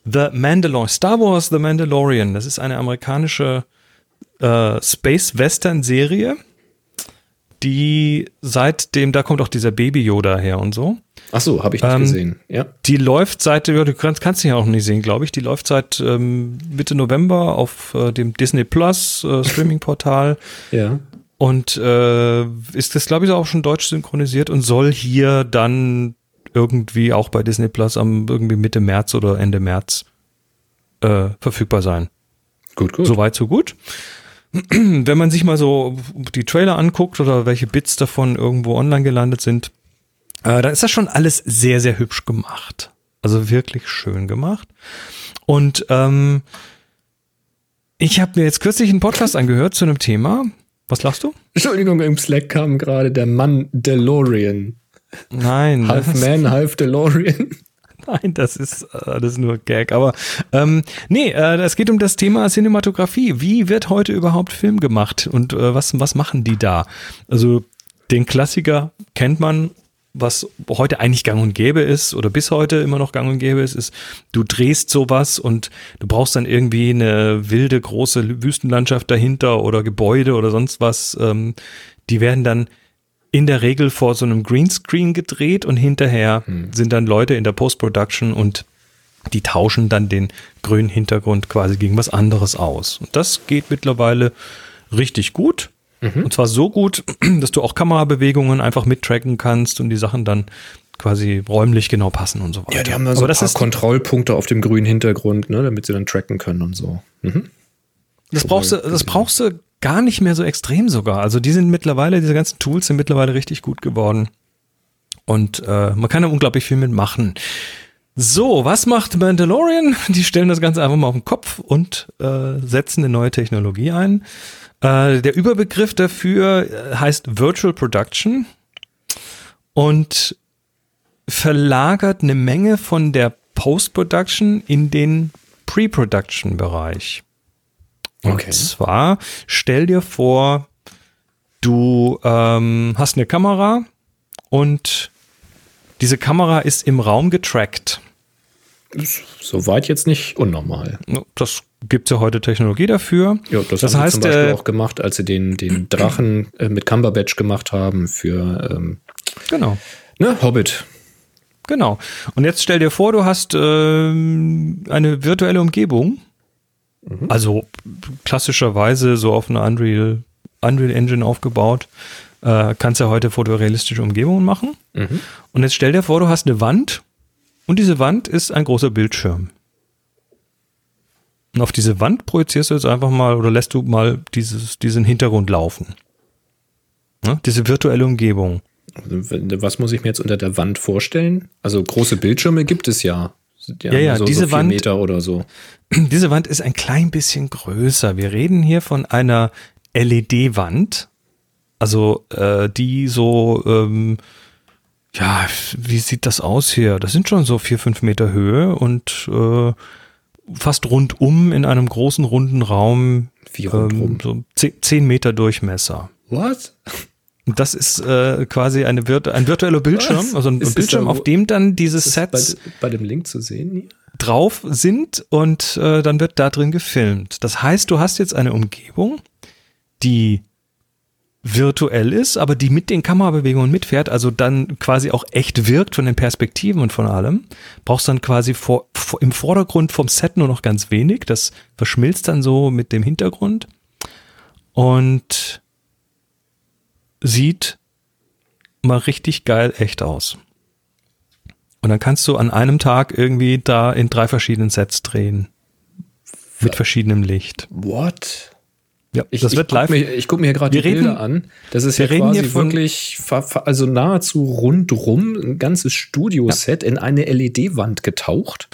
The Mandalorian. Star Wars The Mandalorian. Das ist eine amerikanische Space-Western-Serie, die seitdem, da kommt auch dieser Baby-Yoda her und so. Ach so, habe ich nicht gesehen, ja. Die läuft seit, du kannst sie ja auch nicht sehen, glaube ich, die läuft seit Mitte November auf dem Disney Plus Streaming-Portal. Ja. Und ist das, glaube ich, auch schon deutsch synchronisiert und soll hier dann irgendwie auch bei Disney Plus irgendwie Mitte März oder Ende März verfügbar sein. Gut. Soweit, so gut. Wenn man sich mal so die Trailer anguckt oder welche Bits davon irgendwo online gelandet sind, dann ist das schon alles sehr, sehr hübsch gemacht. Also wirklich schön gemacht. Und ich habe mir jetzt kürzlich einen Podcast angehört zu einem Thema. Was lachst du? Entschuldigung, im Slack kam gerade der Mandalorian. Nein. Half Man, half DeLorean. Nein, das ist alles nur Gag. Aber es geht um das Thema Cinematografie. Wie wird heute überhaupt Film gemacht? Und was machen die da? Also den Klassiker kennt man, was heute eigentlich gang und gäbe ist oder bis heute immer noch gang und gäbe ist, du drehst sowas und du brauchst dann irgendwie eine wilde, große Wüstenlandschaft dahinter oder Gebäude oder sonst was. Die werden dann in der Regel vor so einem Greenscreen gedreht und hinterher sind dann Leute in der Post-Production und die tauschen dann den grünen Hintergrund quasi gegen was anderes aus. Und das geht mittlerweile richtig gut. Und zwar so gut, dass du auch Kamerabewegungen einfach mittracken kannst und die Sachen dann quasi räumlich genau passen und so weiter. Ja, die haben dann so ein paar Kontrollpunkte auf dem grünen Hintergrund, ne, damit sie dann tracken können und so. Mhm. Das brauchst du gar nicht mehr so extrem sogar. Also diese ganzen Tools sind mittlerweile richtig gut geworden. Und man kann da unglaublich viel mitmachen. So, was macht Mandalorian? Die stellen das Ganze einfach mal auf den Kopf und setzen eine neue Technologie ein. Der Überbegriff dafür heißt Virtual Production und verlagert eine Menge von der Post-Production in den Pre-Production-Bereich. Und zwar, stell dir vor, du hast eine Kamera und diese Kamera ist im Raum getrackt. Soweit jetzt nicht unnormal. Das gibt es ja heute Technologie dafür. Ja, das haben sie zum Beispiel auch gemacht, als sie den Drachen mit Cumberbatch gemacht haben für Hobbit. Genau. Und jetzt stell dir vor, du hast eine virtuelle Umgebung. Mhm. Also klassischerweise so auf einer Unreal Engine aufgebaut. Kannst ja heute fotorealistische Umgebungen machen. Mhm. Und jetzt stell dir vor, du hast eine Wand und diese Wand ist ein großer Bildschirm. Und auf diese Wand projizierst du jetzt einfach mal oder lässt du mal diesen Hintergrund laufen. Ne? Diese virtuelle Umgebung. Was muss ich mir jetzt unter der Wand vorstellen? Also große Bildschirme gibt es ja. Ja, so, diese so 4 Meter oder so. Diese Wand ist ein klein bisschen größer. Wir reden hier von einer LED-Wand, also die so, wie sieht das aus hier? Das sind schon so 4-5 Meter Höhe und fast rundum in einem großen, runden Raum. Wie rundum? So 10 Meter Durchmesser. What? Das ist quasi ein virtueller Bildschirm, also ein Bildschirm, auf dem dann diese Sets bei dem Link zu sehen hier drauf sind und dann wird da drin gefilmt. Das heißt, du hast jetzt eine Umgebung, die virtuell ist, aber die mit den Kamerabewegungen mitfährt, also dann quasi auch echt wirkt von den Perspektiven und von allem. Brauchst dann quasi im Vordergrund vom Set nur noch ganz wenig, das verschmilzt dann so mit dem Hintergrund und sieht mal richtig geil echt aus. Und dann kannst du an einem Tag irgendwie da in 3 verschiedenen Sets drehen. Mit verschiedenem Licht. What? Ja, das wird live. Ich gucke mir gerade die Bilder an. Das ist ja quasi wirklich also nahezu rundrum ein ganzes Studio-Set in eine LED-Wand getaucht.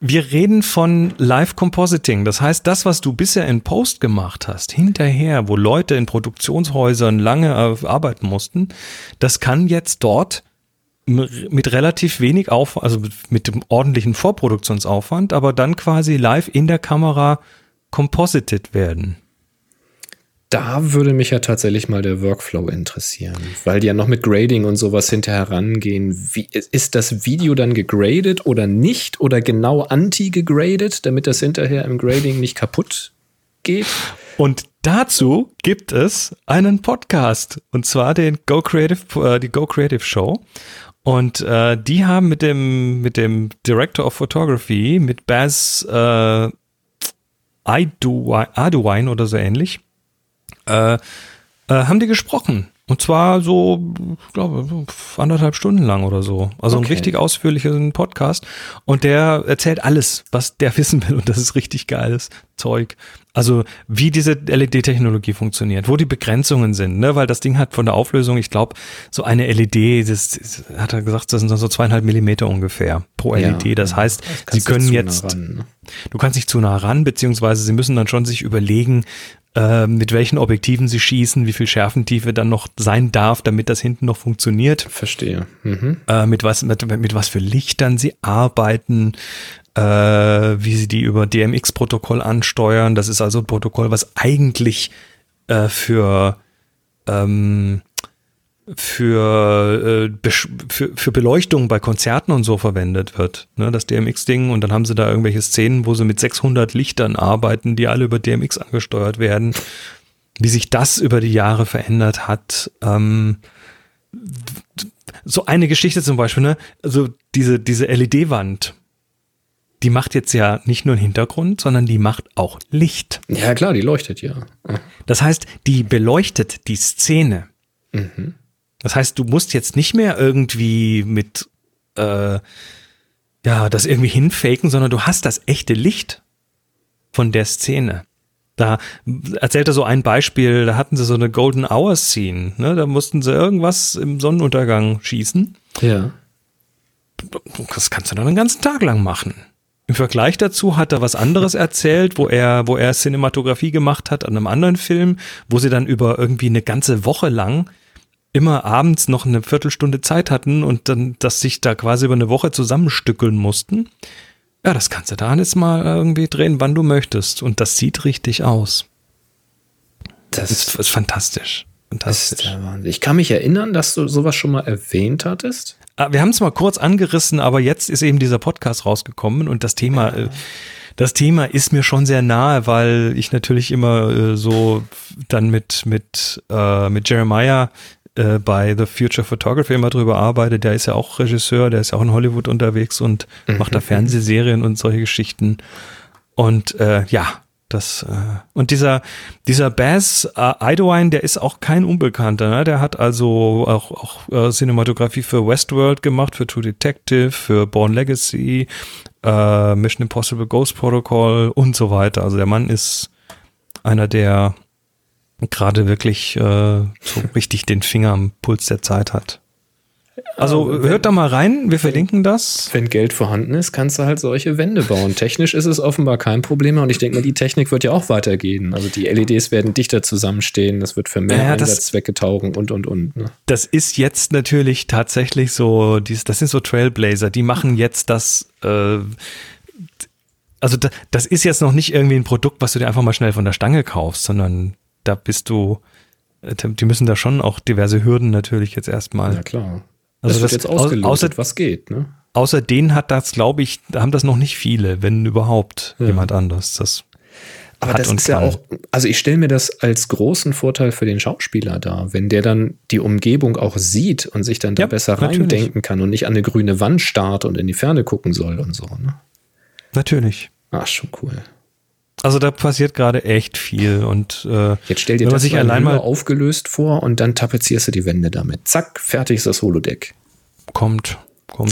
Wir reden von Live-Compositing. Das heißt, das, was du bisher in Post gemacht hast, hinterher, wo Leute in Produktionshäusern lange arbeiten mussten, das kann jetzt dort mit relativ wenig Aufwand, also mit dem ordentlichen Vorproduktionsaufwand, aber dann quasi live in der Kamera composited werden. Da würde mich ja tatsächlich mal der Workflow interessieren, weil die ja noch mit Grading und sowas hinterher rangehen. Wie, ist das Video dann gegradet oder nicht oder genau anti-gegradet, damit das hinterher im Grading nicht kaputt geht? Und dazu gibt es einen Podcast und zwar den die Go Creative Show. Und die haben mit dem Director of Photography, mit Baz Iduwine oder so ähnlich, haben die gesprochen. Und zwar so, ich glaube, 1,5 Stunden lang oder so. Also ein richtig ausführlicher Podcast. Und der erzählt alles, was der wissen will. Und das ist richtig geiles Zeug. Also wie diese LED-Technologie funktioniert, wo die Begrenzungen sind. Ne? Weil das Ding hat von der Auflösung, ich glaube, so eine LED, das hat er gesagt, das sind so 2,5 Millimeter ungefähr pro LED. Ja, das heißt, sie können jetzt, du kannst nicht zu nah ran, beziehungsweise sie müssen dann schon sich überlegen, mit welchen Objektiven sie schießen, wie viel Schärfentiefe dann noch sein darf, damit das hinten noch funktioniert. Verstehe. Mhm. Mit was für Lichtern sie arbeiten, wie sie die über DMX-Protokoll ansteuern. Das ist also ein Protokoll, was eigentlich für Beleuchtung bei Konzerten und so verwendet wird, ne, das DMX-Ding, und dann haben sie da irgendwelche Szenen, wo sie mit 600 Lichtern arbeiten, die alle über DMX angesteuert werden, wie sich das über die Jahre verändert hat. So eine Geschichte zum Beispiel, ne? Also diese LED-Wand, die macht jetzt ja nicht nur einen Hintergrund, sondern die macht auch Licht. Ja klar, die leuchtet ja. Das heißt, die beleuchtet die Szene. Mhm. Das heißt, du musst jetzt nicht mehr irgendwie mit, das irgendwie hinfaken, sondern du hast das echte Licht von der Szene. Da erzählt er so ein Beispiel, da hatten sie so eine Golden Hour Scene, ne? Da mussten sie irgendwas im Sonnenuntergang schießen. Ja. Das kannst du dann den ganzen Tag lang machen. Im Vergleich dazu hat er was anderes erzählt, wo er Cinematografie gemacht hat an einem anderen Film, wo sie dann über irgendwie eine ganze Woche lang immer abends noch eine Viertelstunde Zeit hatten und dann, dass sich da quasi über eine Woche zusammenstückeln mussten. Ja, das kannst du da jetzt mal irgendwie drehen, wann du möchtest. Und das sieht richtig aus. Das ist fantastisch. Fantastisch. Ich kann mich erinnern, dass du sowas schon mal erwähnt hattest. Wir haben es mal kurz angerissen, aber jetzt ist eben dieser Podcast rausgekommen und das Thema, ja. Das Thema ist mir schon sehr nahe, weil ich natürlich immer so dann mit Jeremiah bei The Future Photography immer drüber arbeite. Der ist ja auch Regisseur, der ist ja auch in Hollywood unterwegs und macht da Fernsehserien und solche Geschichten. Und und dieser Baz Idoine, der ist auch kein Unbekannter, ne? Der hat also auch Cinematografie für Westworld gemacht, für True Detective, für Born Legacy, Mission Impossible Ghost Protocol und so weiter. Also der Mann ist einer, der gerade wirklich so richtig den Finger am Puls der Zeit hat. Also hört da mal rein, wir verlinken das. Wenn Geld vorhanden ist, kannst du halt solche Wände bauen. Technisch ist es offenbar kein Problem und ich denke mal, die Technik wird ja auch weitergehen. Also die LEDs werden dichter zusammenstehen, das wird für mehr Einsatzzwecke taugen und. Ne? Das ist jetzt natürlich tatsächlich so, das sind so Trailblazer, die machen jetzt das, das ist jetzt noch nicht irgendwie ein Produkt, was du dir einfach mal schnell von der Stange kaufst, sondern da bist du, die müssen da schon auch diverse Hürden natürlich jetzt erstmal. Ja klar. Also das wird jetzt ausgelotet, was geht, ne? Außer denen hat das, glaube ich, haben das noch nicht viele, wenn überhaupt jemand anders das aber hat das und ist kann. Ja auch, also ich stelle mir das als großen Vorteil für den Schauspieler dar, wenn der dann die Umgebung auch sieht und sich dann da besser reindenken kann und nicht an eine grüne Wand starrt und in die Ferne gucken soll und so, ne? Natürlich. Ach, schon cool. Also da passiert gerade echt viel und jetzt stell dir das mal aufgelöst vor und dann tapezierst du die Wände damit. Zack, fertig ist das Holodeck. Kommt.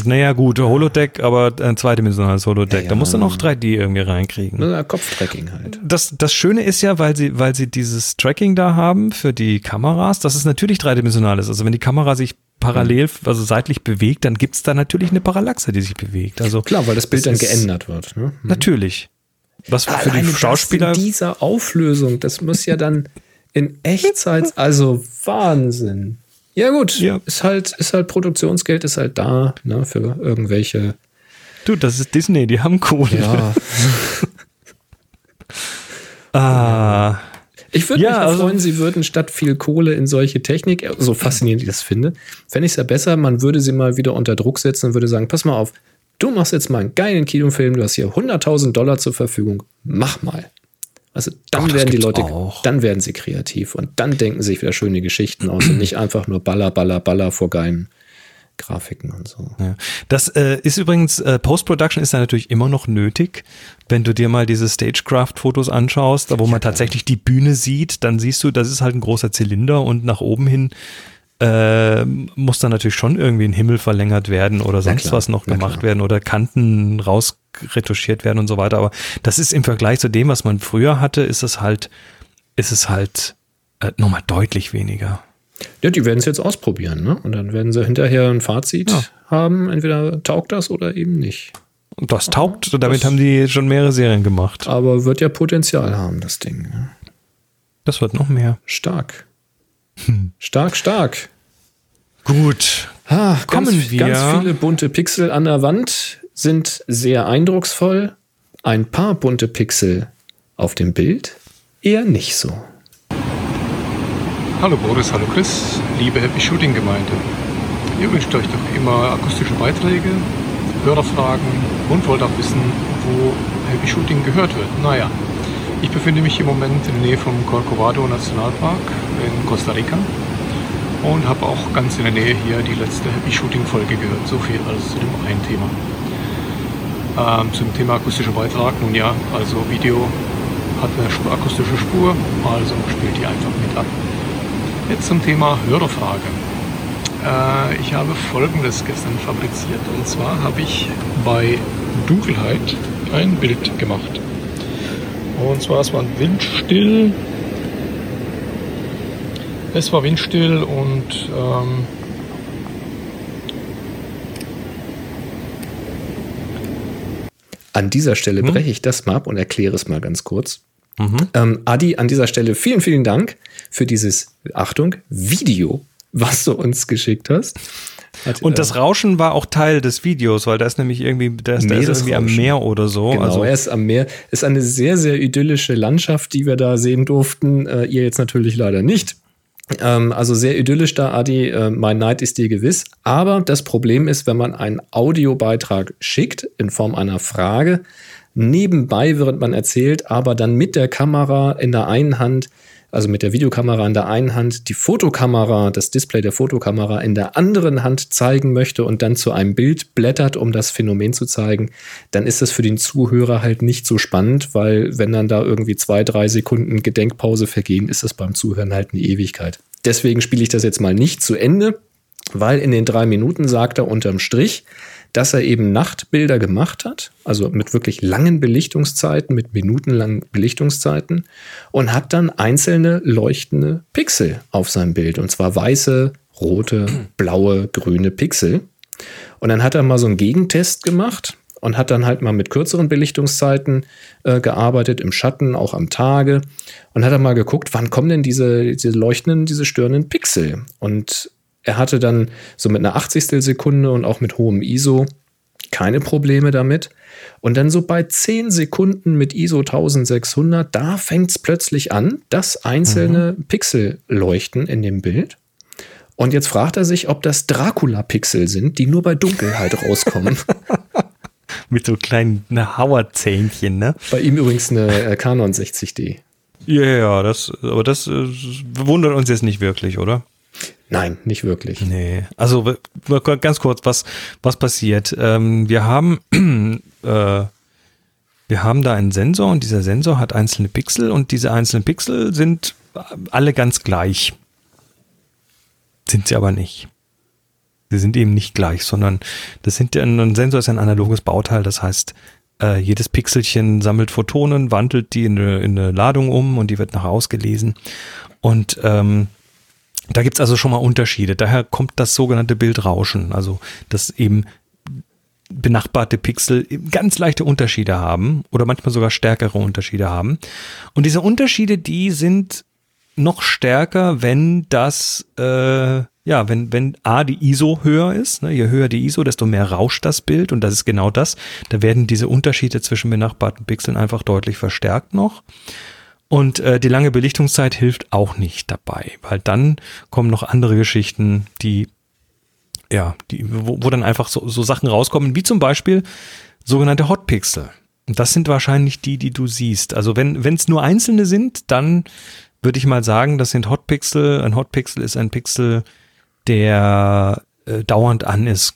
Naja gut, Holodeck, aber ein zweidimensionales Holodeck. Ja. Da musst du noch 3D irgendwie reinkriegen. Na, Kopftracking halt. Das Schöne ist ja, weil sie dieses Tracking da haben für die Kameras, dass es natürlich dreidimensional ist. Also wenn die Kamera sich parallel, also seitlich bewegt, dann gibt es da natürlich eine Parallaxe, die sich bewegt. Also klar, weil das Bild dann geändert wird. Ne? Natürlich. Was für die Schauspieler. In dieser Auflösung, das muss ja dann in Echtzeit, also Wahnsinn. Ja gut, ist halt Produktionsgeld, ist halt da, ne, für irgendwelche. Du, das ist Disney, die haben Kohle. Ja. Ich würde mich freuen, sie würden statt viel Kohle in solche Technik, so faszinierend ich das finde, fände ich es ja besser, man würde sie mal wieder unter Druck setzen und würde sagen, pass mal auf, du machst jetzt mal einen geilen Kinofilm, du hast hier $100.000 zur Verfügung, mach mal. Also dann werden die Leute, dann werden sie kreativ und dann denken sich wieder schöne Geschichten aus und nicht einfach nur Baller vor geilen Grafiken und so. Ja. Das ist übrigens, Post-Production ist da natürlich immer noch nötig, wenn du dir mal diese Stagecraft-Fotos anschaust, wo man tatsächlich die Bühne sieht, dann siehst du, das ist halt ein großer Zylinder und nach oben hin muss dann natürlich schon irgendwie ein Himmel verlängert werden oder sonst was noch gemacht werden oder Kanten rausretuschiert werden und so weiter. Aber das ist im Vergleich zu dem, was man früher hatte, ist es halt nochmal deutlich weniger. Ja, die werden es jetzt ausprobieren, ne? Und dann werden sie hinterher ein Fazit haben. Entweder taugt das oder eben nicht. Und das taugt, damit haben die schon mehrere Serien gemacht. Aber wird ja Potenzial haben, das Ding. Ne? Das wird noch mehr. Stark. Gut. Kommen wir. Ganz viele bunte Pixel an der Wand sind sehr eindrucksvoll. Ein paar bunte Pixel auf dem Bild eher nicht so. Hallo Boris, hallo Chris, liebe Happy Shooting Gemeinde. Ihr wünscht euch doch immer akustische Beiträge, Hörerfragen und wollt auch wissen, wo Happy Shooting gehört wird. Naja. Ich befinde mich im Moment in der Nähe vom Corcovado Nationalpark in Costa Rica und habe auch ganz in der Nähe hier die letzte Happy Shooting Folge gehört. So viel also zu dem einen Thema. Zum Thema akustischer Beitrag, nun ja, also Video hat eine akustische Spur, also spielt die einfach mit ab. Jetzt zum Thema Hörerfrage. Ich habe Folgendes gestern fabriziert und zwar habe ich bei Dunkelheit ein Bild gemacht. Und zwar, es war windstill. Es war windstill und An dieser Stelle breche ich das mal ab und erkläre es mal ganz kurz. Adi, an dieser Stelle vielen, vielen Dank für dieses, Achtung, Video, was du uns geschickt hast. Und das Rauschen war auch Teil des Videos, weil da ist nämlich irgendwie, da ist irgendwie am Meer oder so. Genau, also, er ist am Meer. Ist eine sehr, sehr idyllische Landschaft, die wir da sehen durften. Ihr jetzt natürlich leider nicht. Also sehr idyllisch da, Adi. Mein Neid ist dir gewiss. Aber das Problem ist, wenn man einen Audiobeitrag schickt in Form einer Frage, nebenbei, während man erzählt, aber dann mit der Kamera in der einen Hand, also mit der Videokamera in der einen Hand, die Fotokamera, das Display der Fotokamera in der anderen Hand zeigen möchte und dann zu einem Bild blättert, um das Phänomen zu zeigen, dann ist das für den Zuhörer halt nicht so spannend, weil wenn dann da irgendwie 2-3 Sekunden Gedenkpause vergehen, ist das beim Zuhören halt eine Ewigkeit. Deswegen spiele ich das jetzt mal nicht zu Ende, weil in den 3 Minuten sagt er unterm Strich, dass er eben Nachtbilder gemacht hat, also mit wirklich langen Belichtungszeiten, mit minutenlangen Belichtungszeiten und hat dann einzelne leuchtende Pixel auf seinem Bild und zwar weiße, rote, blaue, grüne Pixel und dann hat er mal so einen Gegentest gemacht und hat dann halt mal mit kürzeren Belichtungszeiten gearbeitet, im Schatten, auch am Tage und hat dann mal geguckt, wann kommen denn diese leuchtenden, diese störenden Pixel und er hatte dann so mit einer 80stel Sekunde und auch mit hohem ISO keine Probleme damit. Und dann so bei 10 Sekunden mit ISO 1600, da fängt es plötzlich an, dass einzelne Pixel leuchten in dem Bild. Und jetzt fragt er sich, ob das Dracula-Pixel sind, die nur bei Dunkelheit rauskommen. Mit so kleinen Hauerzähnchen, ne? Bei ihm übrigens eine Canon 60D. Ja, yeah, aber das wundert uns jetzt nicht wirklich, oder? Nein, nicht wirklich. Nee, also ganz kurz, was passiert? Wir haben da einen Sensor und dieser Sensor hat einzelne Pixel und diese einzelnen Pixel sind alle ganz gleich. Sind sie aber nicht. Sie sind eben nicht gleich, sondern ein Sensor ist ein analoges Bauteil, das heißt, jedes Pixelchen sammelt Photonen, wandelt die in eine Ladung um und die wird nachher ausgelesen und da gibt es also schon mal Unterschiede. Daher kommt das sogenannte Bildrauschen. Also, dass eben benachbarte Pixel ganz leichte Unterschiede haben oder manchmal sogar stärkere Unterschiede haben. Und diese Unterschiede, die sind noch stärker, wenn das, wenn A, die ISO höher ist. Ne? Je höher die ISO, desto mehr rauscht das Bild. Und das ist genau das. Da werden diese Unterschiede zwischen benachbarten Pixeln einfach deutlich verstärkt noch. Und die lange Belichtungszeit hilft auch nicht dabei, weil dann kommen noch andere Geschichten, wo dann einfach so Sachen rauskommen, wie zum Beispiel sogenannte Hotpixel. Und das sind wahrscheinlich die du siehst. Also wenn es nur einzelne sind, dann würde ich mal sagen, das sind Hotpixel. Ein Hotpixel ist ein Pixel, der dauernd an ist,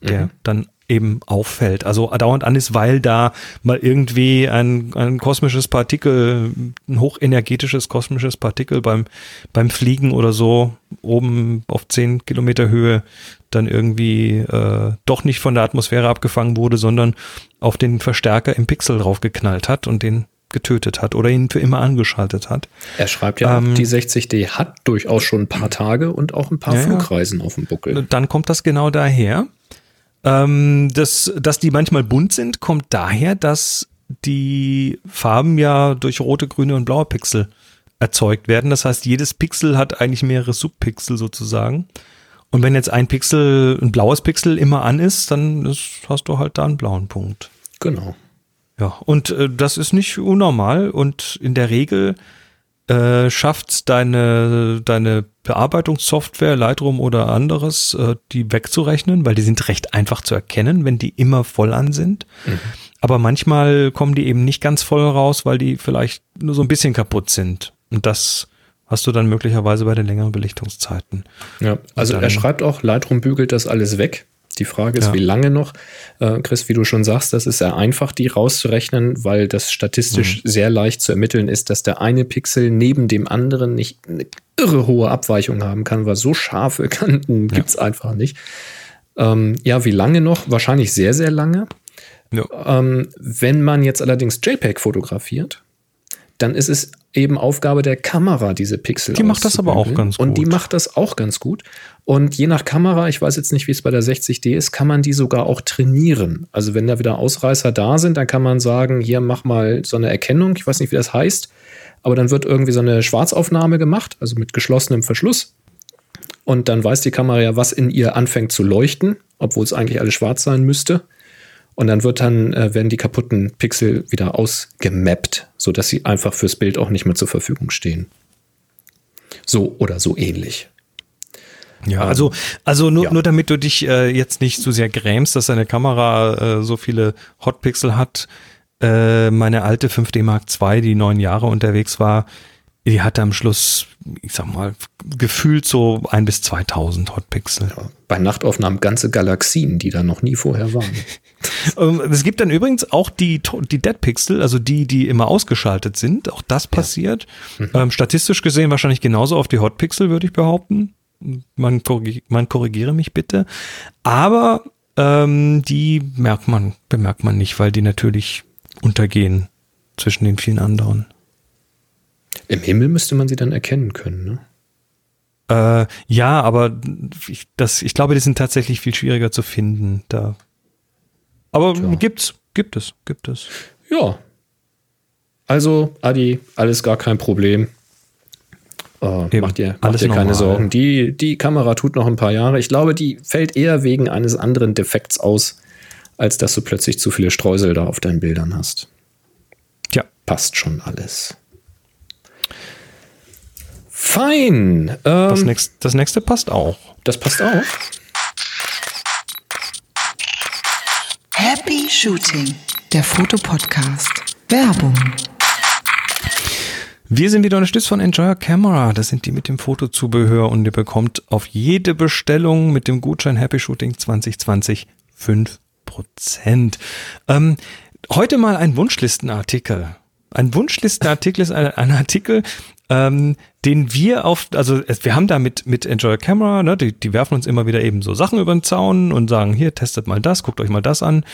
der dann eben auffällt. Also dauernd an ist, weil da mal irgendwie ein kosmisches Partikel, ein hochenergetisches kosmisches Partikel beim Fliegen oder so oben auf 10 Kilometer Höhe dann irgendwie doch nicht von der Atmosphäre abgefangen wurde, sondern auf den Verstärker im Pixel draufgeknallt hat und den getötet hat oder ihn für immer angeschaltet hat. Er schreibt ja, die 60D hat durchaus schon ein paar Tage und auch ein paar Flugreisen auf dem Buckel. Dann kommt das genau daher. Dass die manchmal bunt sind, kommt daher, dass die Farben ja durch rote, grüne und blaue Pixel erzeugt werden. Das heißt, jedes Pixel hat eigentlich mehrere Subpixel sozusagen. Und wenn jetzt ein blaues Pixel immer an ist, dann hast du halt da einen blauen Punkt. Genau. Ja, und das ist nicht unnormal. Und in der Regel schafft deine Bearbeitungssoftware, Lightroom oder anderes, die wegzurechnen, weil die sind recht einfach zu erkennen, wenn die immer voll an sind. Aber manchmal kommen die eben nicht ganz voll raus, weil die vielleicht nur so ein bisschen kaputt sind. Und das hast du dann möglicherweise bei den längeren Belichtungszeiten. Ja, also er schreibt auch, Lightroom bügelt das alles weg. Die Frage ist, wie lange noch? Chris, wie du schon sagst, das ist sehr einfach, die rauszurechnen, weil das statistisch sehr leicht zu ermitteln ist, dass der eine Pixel neben dem anderen nicht eine irre hohe Abweichung haben kann, weil so scharfe Kanten gibt es einfach nicht. Wie lange noch? Wahrscheinlich sehr, sehr lange. Ja. Wenn man jetzt allerdings JPEG fotografiert, dann ist es eben Aufgabe der Kamera, diese Pixel. Die macht das aber auch ganz gut. Und die macht das auch ganz gut. Und je nach Kamera, ich weiß jetzt nicht, wie es bei der 60D ist, kann man die sogar auch trainieren. Also wenn da wieder Ausreißer da sind, dann kann man sagen, hier mach mal so eine Erkennung, ich weiß nicht, wie das heißt, aber dann wird irgendwie so eine Schwarzaufnahme gemacht, also mit geschlossenem Verschluss. Und dann weiß die Kamera ja, was in ihr anfängt zu leuchten, obwohl es eigentlich alles schwarz sein müsste. Und dann werden die kaputten Pixel wieder ausgemappt, sodass sie einfach fürs Bild auch nicht mehr zur Verfügung stehen. So oder so ähnlich. Ja, also nur damit du dich jetzt nicht so sehr grämst, dass deine Kamera so viele Hotpixel hat. Meine alte 5D Mark II, die 9 Jahre unterwegs war, die hatte am Schluss, ich sag mal, gefühlt so 1.000 bis 2.000 Hotpixel. Ja, bei Nachtaufnahmen ganze Galaxien, die da noch nie vorher waren. Es gibt dann übrigens auch die Dead-Pixel, also die immer ausgeschaltet sind. Auch das passiert. Ja. Mhm. Statistisch gesehen wahrscheinlich genauso auf die Hotpixel, würde ich behaupten. Man korrigiere mich bitte. Aber die bemerkt man nicht, weil die natürlich untergehen zwischen den vielen anderen. Im Himmel müsste man sie dann erkennen können, ne? Ja, aber ich glaube, die sind tatsächlich viel schwieriger zu finden. Da. Aber ja. Gibt es. Ja. Also, Adi, alles gar kein Problem. Macht dir keine Sorgen. Die Kamera tut noch ein paar Jahre. Ich glaube, die fällt eher wegen eines anderen Defekts aus, als dass du plötzlich zu viele Streusel da auf deinen Bildern hast. Tja. Passt schon alles. Fein. Das nächste passt auch. Das passt auch. Happy Shooting, der Fotopodcast. Werbung. Wir sind wieder unterstützt von Enjoy Kamera. Das sind die mit dem Fotozubehör und ihr bekommt auf jede Bestellung mit dem Gutschein Happy Shooting 2020 5%. Heute mal ein Wunschlistenartikel. Ein Wunschlistenartikel ist ein Artikel, den wir wir haben da mit Enjoy Camera, ne, die werfen uns immer wieder eben so Sachen über den Zaun und sagen, hier, testet mal das, guckt euch mal das an.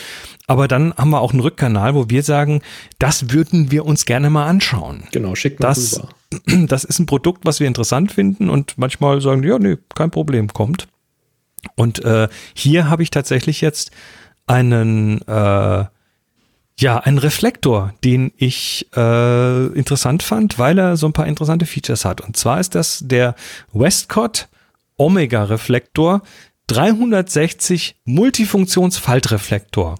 Aber dann haben wir auch einen Rückkanal, wo wir sagen, das würden wir uns gerne mal anschauen. Genau, schickt mal rüber. Das ist ein Produkt, was wir interessant finden und manchmal sagen, ja, nee, kein Problem, kommt. Und hier habe ich tatsächlich jetzt einen Reflektor, den ich interessant fand, weil er so ein paar interessante Features hat. Und zwar ist das der Westcott Omega Reflektor 360 Multifunktionsfaltreflektor.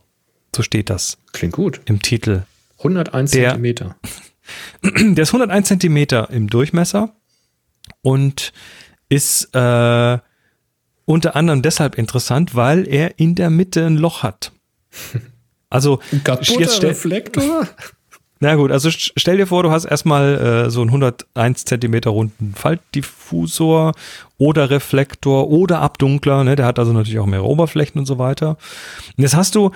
So steht das. Klingt gut. Im Titel. 101 Zentimeter. Der ist 101 Zentimeter im Durchmesser und ist unter anderem deshalb interessant, weil er in der Mitte ein Loch hat. Also jetzt Reflektor? Na gut, also stell dir vor, du hast erstmal so einen 101 cm runden Faltdiffusor oder Reflektor oder Abdunkler, ne? Der hat also natürlich auch mehrere Oberflächen und so weiter. Und jetzt hast du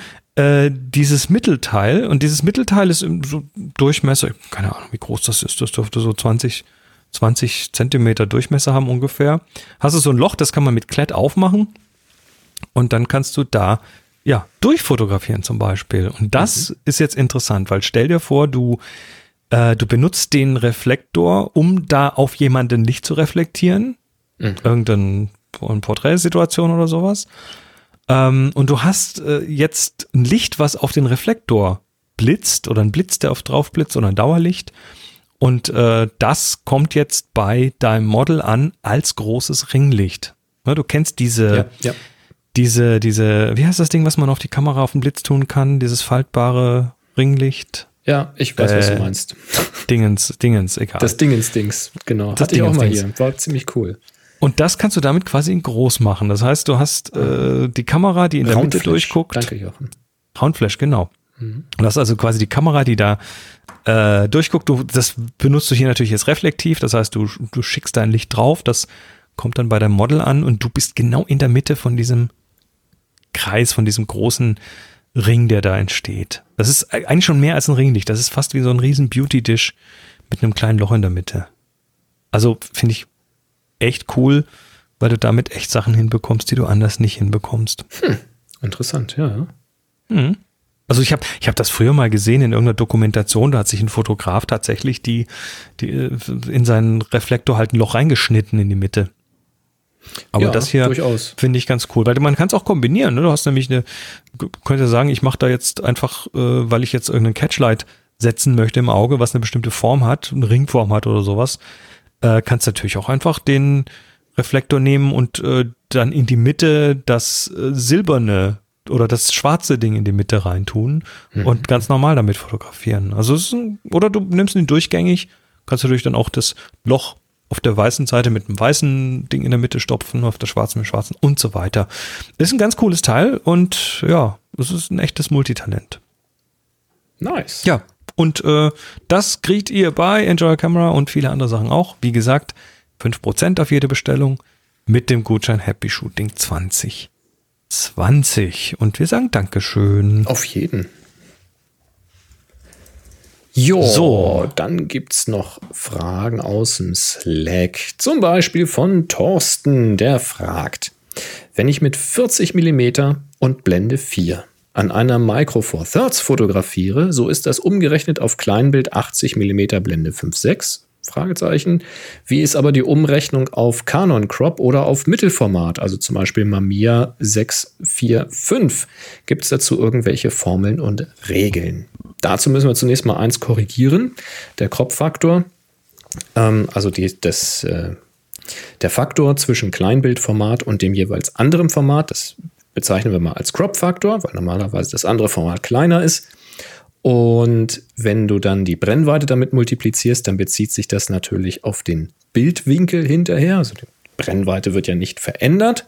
dieses Mittelteil und dieses Mittelteil ist im so Durchmesser, keine Ahnung, wie groß das ist, das dürfte so 20 cm Durchmesser haben ungefähr. Hast du so ein Loch, das kann man mit Klett aufmachen und dann kannst du da durchfotografieren zum Beispiel. Und das ist jetzt interessant, weil stell dir vor, du benutzt den Reflektor, um da auf jemanden Licht zu reflektieren. Mhm. Irgendeine Porträtsituation oder sowas. Und du hast jetzt ein Licht, was auf den Reflektor blitzt oder ein Blitz, der drauf blitzt oder ein Dauerlicht. Und das kommt jetzt bei deinem Model an als großes Ringlicht. Ja, du kennst diese, wie heißt das Ding, was man auf die Kamera auf den Blitz tun kann? Dieses faltbare Ringlicht. Ja, ich weiß, was du meinst. Dingens, egal. Das Dingens, genau. Das hatte ich auch mal hier. War ziemlich cool. Und das kannst du damit quasi in groß machen. Das heißt, du hast die Kamera, die in der Mitte durchguckt. Danke, Jochen. Roundflash, genau. Mhm. Und das ist also quasi die Kamera, die da durchguckt. Das benutzt du hier natürlich jetzt reflektiv. Das heißt, du schickst dein Licht drauf. Das kommt dann bei deinem Model an und du bist genau in der Mitte von diesem Kreis, von diesem großen Ring, der da entsteht. Das ist eigentlich schon mehr als ein Ringlicht. Das ist fast wie so ein riesen Beauty-Dish mit einem kleinen Loch in der Mitte. Also finde ich echt cool, weil du damit echt Sachen hinbekommst, die du anders nicht hinbekommst. Interessant, ja. Mhm. Also ich hab das früher mal gesehen in irgendeiner Dokumentation, da hat sich ein Fotograf tatsächlich die in seinen Reflektor halt ein Loch reingeschnitten in die Mitte. Aber ja, das hier finde ich ganz cool, weil man kann es auch kombinieren, ne? Du hast nämlich könnte sagen, ich mache da jetzt einfach, weil ich jetzt irgendeinen Catchlight setzen möchte im Auge, was eine bestimmte Form hat, eine Ringform hat oder sowas, kannst natürlich auch einfach den Reflektor nehmen und dann in die Mitte das silberne oder das schwarze Ding in die Mitte reintun und ganz normal damit fotografieren. Also oder du nimmst ihn durchgängig, kannst natürlich dann auch das Loch auf der weißen Seite mit einem weißen Ding in der Mitte stopfen, auf der schwarzen mit schwarzen und so weiter. Ist ein ganz cooles Teil und ja, es ist ein echtes Multitalent. Nice. Ja, und das kriegt ihr bei Enjoy Kamera und viele andere Sachen auch. Wie gesagt, 5% auf jede Bestellung mit dem Gutschein Happy Shooting 2020. Und wir sagen Dankeschön. Auf jeden. Jo, so. Dann gibt's noch Fragen aus dem Slack. Zum Beispiel von Thorsten, der fragt, wenn ich mit 40 mm und Blende 4 an einer Micro Four Thirds fotografiere, so ist das umgerechnet auf Kleinbild 80 mm Blende 5.6? Fragezeichen. Wie ist aber die Umrechnung auf Canon Crop oder auf Mittelformat, also zum Beispiel Mamiya 645? Gibt es dazu irgendwelche Formeln und Regeln? Dazu müssen wir zunächst mal eins korrigieren. Der Crop-Faktor, also der Faktor zwischen Kleinbildformat und dem jeweils anderen Format, das bezeichnen wir mal als Crop-Faktor, weil normalerweise das andere Format kleiner ist. Und wenn du dann die Brennweite damit multiplizierst, dann bezieht sich das natürlich auf den Bildwinkel hinterher. Also die Brennweite wird ja nicht verändert.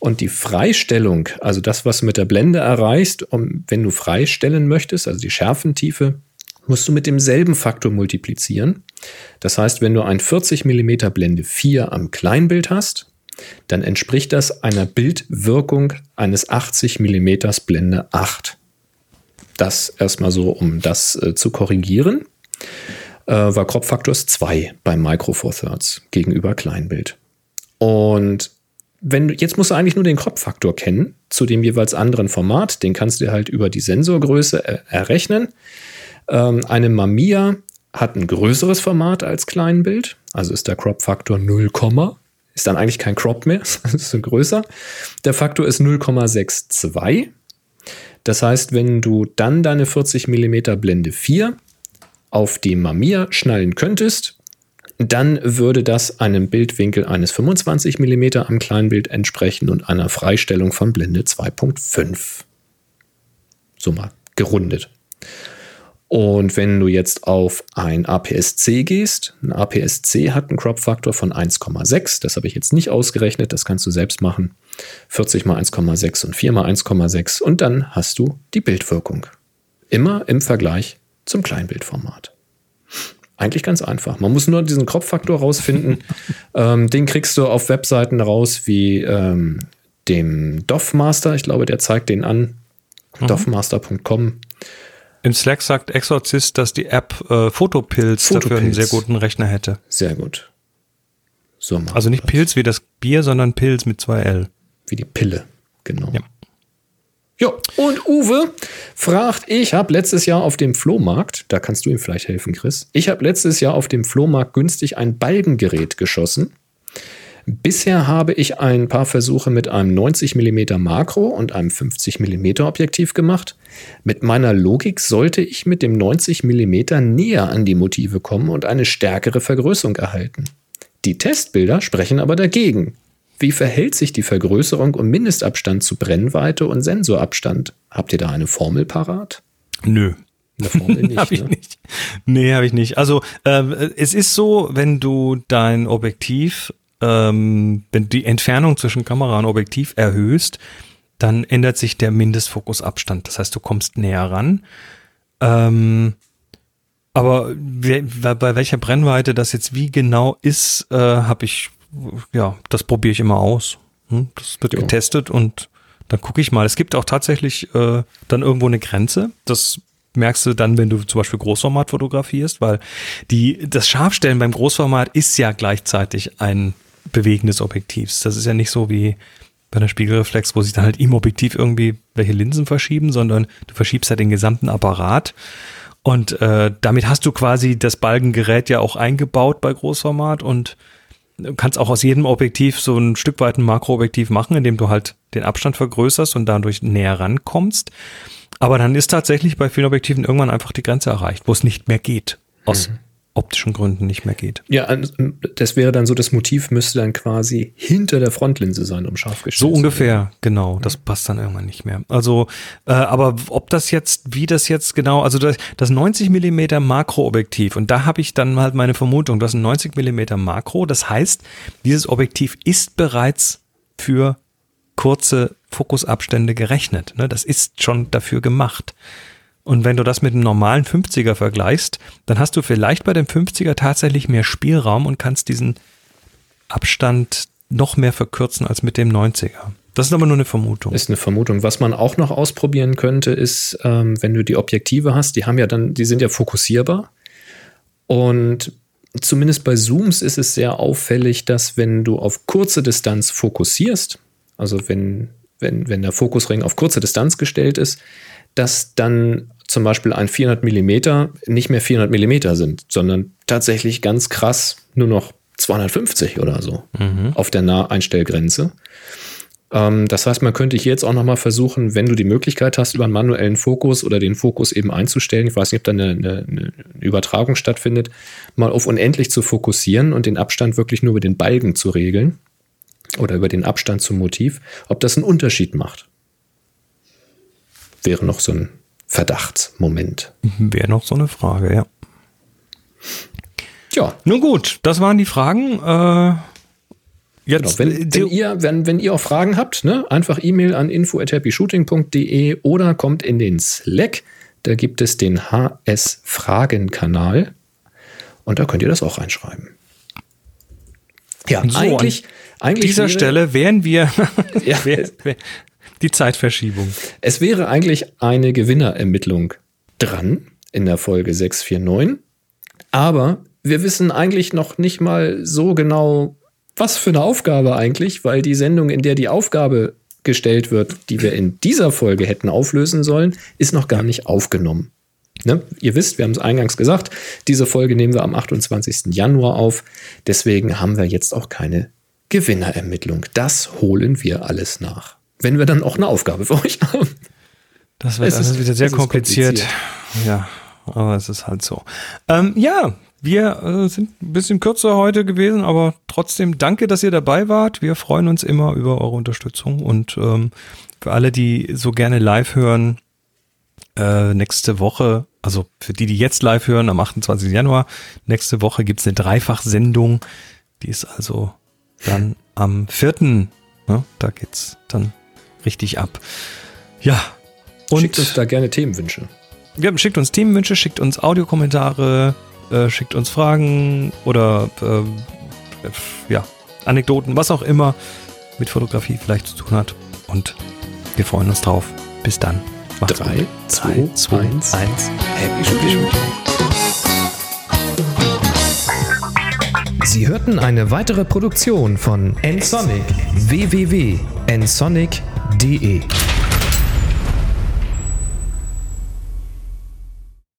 Und die Freistellung, also das, was du mit der Blende erreichst, wenn du freistellen möchtest, also die Schärfentiefe, musst du mit demselben Faktor multiplizieren. Das heißt, wenn du ein 40 mm Blende 4 am Kleinbild hast, dann entspricht das einer Bildwirkung eines 80 mm Blende 8. Das erstmal so, um das zu korrigieren, war Crop-Faktor 2 beim Micro Four Thirds gegenüber Kleinbild. Und jetzt musst du eigentlich nur den Crop-Faktor kennen zu dem jeweils anderen Format. Den kannst du halt über die Sensorgröße errechnen. Eine Mamiya hat ein größeres Format als Kleinbild, also ist der Crop-Faktor 0, ist dann eigentlich kein Crop mehr, ist größer. Der Faktor ist 0,62. Das heißt, wenn du dann deine 40 mm Blende 4 auf die Mamiya schnallen könntest, dann würde das einem Bildwinkel eines 25 mm am Kleinbild entsprechen und einer Freistellung von Blende 2.5. So mal gerundet. Und wenn du jetzt auf ein APS-C gehst, ein APS-C hat einen Crop-Faktor von 1,6, das habe ich jetzt nicht ausgerechnet, das kannst du selbst machen. 40 mal 1,6 und 4 mal 1,6 und dann hast du die Bildwirkung. Immer im Vergleich zum Kleinbildformat. Eigentlich ganz einfach. Man muss nur diesen Crop-Faktor rausfinden. Den kriegst du auf Webseiten raus wie dem DOF-Master, ich glaube, der zeigt den an, dofmaster.com. Im Slack sagt Exorcist, dass die App Fotopilz dafür einen sehr guten Rechner hätte. Sehr gut. So, also nicht Pilz wie das Bier, sondern Pilz mit 2L. Wie die Pille, genau. Ja. Jo, und Uwe fragt, ich habe letztes Jahr auf dem Flohmarkt, da kannst du ihm vielleicht helfen, Chris, ich habe letztes Jahr auf dem Flohmarkt günstig ein Balkengerät geschossen. Bisher habe ich ein paar Versuche mit einem 90 mm Makro und einem 50 mm Objektiv gemacht. Mit meiner Logik sollte ich mit dem 90 mm näher an die Motive kommen und eine stärkere Vergrößerung erhalten. Die Testbilder sprechen aber dagegen. Wie verhält sich die Vergrößerung und Mindestabstand zu Brennweite und Sensorabstand? Habt ihr da eine Formel parat? Nö. Eine Formel nicht, hab ich nicht. Nee, habe ich nicht. Also es ist so, wenn du dein Objektiv wenn die Entfernung zwischen Kamera und Objektiv erhöhst, dann ändert sich der Mindestfokusabstand. Das heißt, du kommst näher ran. Aber bei welcher Brennweite das jetzt wie genau ist, das probiere ich immer aus. Das wird getestet und dann gucke ich mal. Es gibt auch tatsächlich dann irgendwo eine Grenze. Das merkst du dann, wenn du zum Beispiel Großformat fotografierst, weil das Scharfstellen beim Großformat ist ja gleichzeitig ein Bewegen des Objektivs. Das ist ja nicht so wie bei der Spiegelreflex, wo sich dann halt im Objektiv irgendwie welche Linsen verschieben, sondern du verschiebst halt den gesamten Apparat. Und damit hast du quasi das Balkengerät ja auch eingebaut bei Großformat und du kannst auch aus jedem Objektiv so ein Stück weit ein Makroobjektiv machen, indem du halt den Abstand vergrößerst und dadurch näher rankommst. Aber dann ist tatsächlich bei vielen Objektiven irgendwann einfach die Grenze erreicht, wo es nicht mehr geht, aus optischen Gründen nicht mehr geht. Ja, das wäre dann so, das Motiv müsste dann quasi hinter der Frontlinse sein, um scharf gestellt zu werden. So ungefähr, genau. Das passt dann irgendwann nicht mehr. Also, aber ob das jetzt, wie das jetzt genau, also das 90 mm Makroobjektiv, und da habe ich dann halt meine Vermutung, das ist ein 90 mm Makro, das heißt, dieses Objektiv ist bereits für kurze Fokusabstände gerechnet. Ne? Das ist schon dafür gemacht. Und wenn du das mit einem normalen 50er vergleichst, dann hast du vielleicht bei dem 50er tatsächlich mehr Spielraum und kannst diesen Abstand noch mehr verkürzen als mit dem 90er. Das ist aber nur eine Vermutung. Ist eine Vermutung. Was man auch noch ausprobieren könnte, ist, wenn du die Objektive hast, die sind ja fokussierbar. Und zumindest bei Zooms ist es sehr auffällig, dass wenn du auf kurze Distanz fokussierst, also wenn der Fokusring auf kurze Distanz gestellt ist, dass dann zum Beispiel ein 400 mm nicht mehr 400 mm sind, sondern tatsächlich ganz krass nur noch 250 oder so auf der Naheinstellgrenze. Das heißt, man könnte hier jetzt auch nochmal versuchen, wenn du die Möglichkeit hast, über einen manuellen Fokus oder den Fokus eben einzustellen, ich weiß nicht, ob da eine Übertragung stattfindet, mal auf unendlich zu fokussieren und den Abstand wirklich nur über den Balken zu regeln oder über den Abstand zum Motiv, ob das einen Unterschied macht. Wäre noch so ein Verdachtsmoment. Wäre noch so eine Frage, ja. Ja. Nun gut, das waren die Fragen. Jetzt, genau, wenn ihr auch Fragen habt, ne, einfach E-Mail an info@happyshooting.de oder kommt in den Slack. Da gibt es den HS-Fragen-Kanal und da könnt ihr das auch reinschreiben. Ja, so, eigentlich dieser Stelle wären wir... Ja. Die Zeitverschiebung. Es wäre eigentlich eine Gewinnerermittlung dran in der Folge 649, aber wir wissen eigentlich noch nicht mal so genau, was für eine Aufgabe eigentlich, weil die Sendung, in der die Aufgabe gestellt wird, die wir in dieser Folge hätten auflösen sollen, ist noch gar nicht aufgenommen. Ne? Ihr wisst, wir haben es eingangs gesagt, diese Folge nehmen wir am 28. Januar auf, deswegen haben wir jetzt auch keine Gewinnerermittlung. Das holen wir alles nach. Wenn wir dann auch eine Aufgabe für euch haben. Das wird alles wieder sehr kompliziert. Ja, aber es ist halt so. Ja, wir sind ein bisschen kürzer heute gewesen, aber trotzdem danke, dass ihr dabei wart. Wir freuen uns immer über eure Unterstützung und für alle, die so gerne live hören, nächste Woche, also für die jetzt live hören, am 28. Januar, nächste Woche gibt es eine Dreifach-Sendung. Die ist also dann am 4. Ja, da geht's dann richtig ab. Ja. Und schickt uns da gerne Themenwünsche. Ja, schickt uns Themenwünsche, schickt uns Audiokommentare, schickt uns Fragen oder ja, Anekdoten, was auch immer mit Fotografie vielleicht zu tun hat. Und wir freuen uns drauf. Bis dann. Macht's gut. 3, 2, 1. Happy Shooting. Sie hörten eine weitere Produktion von nsonic www.nsonic.de.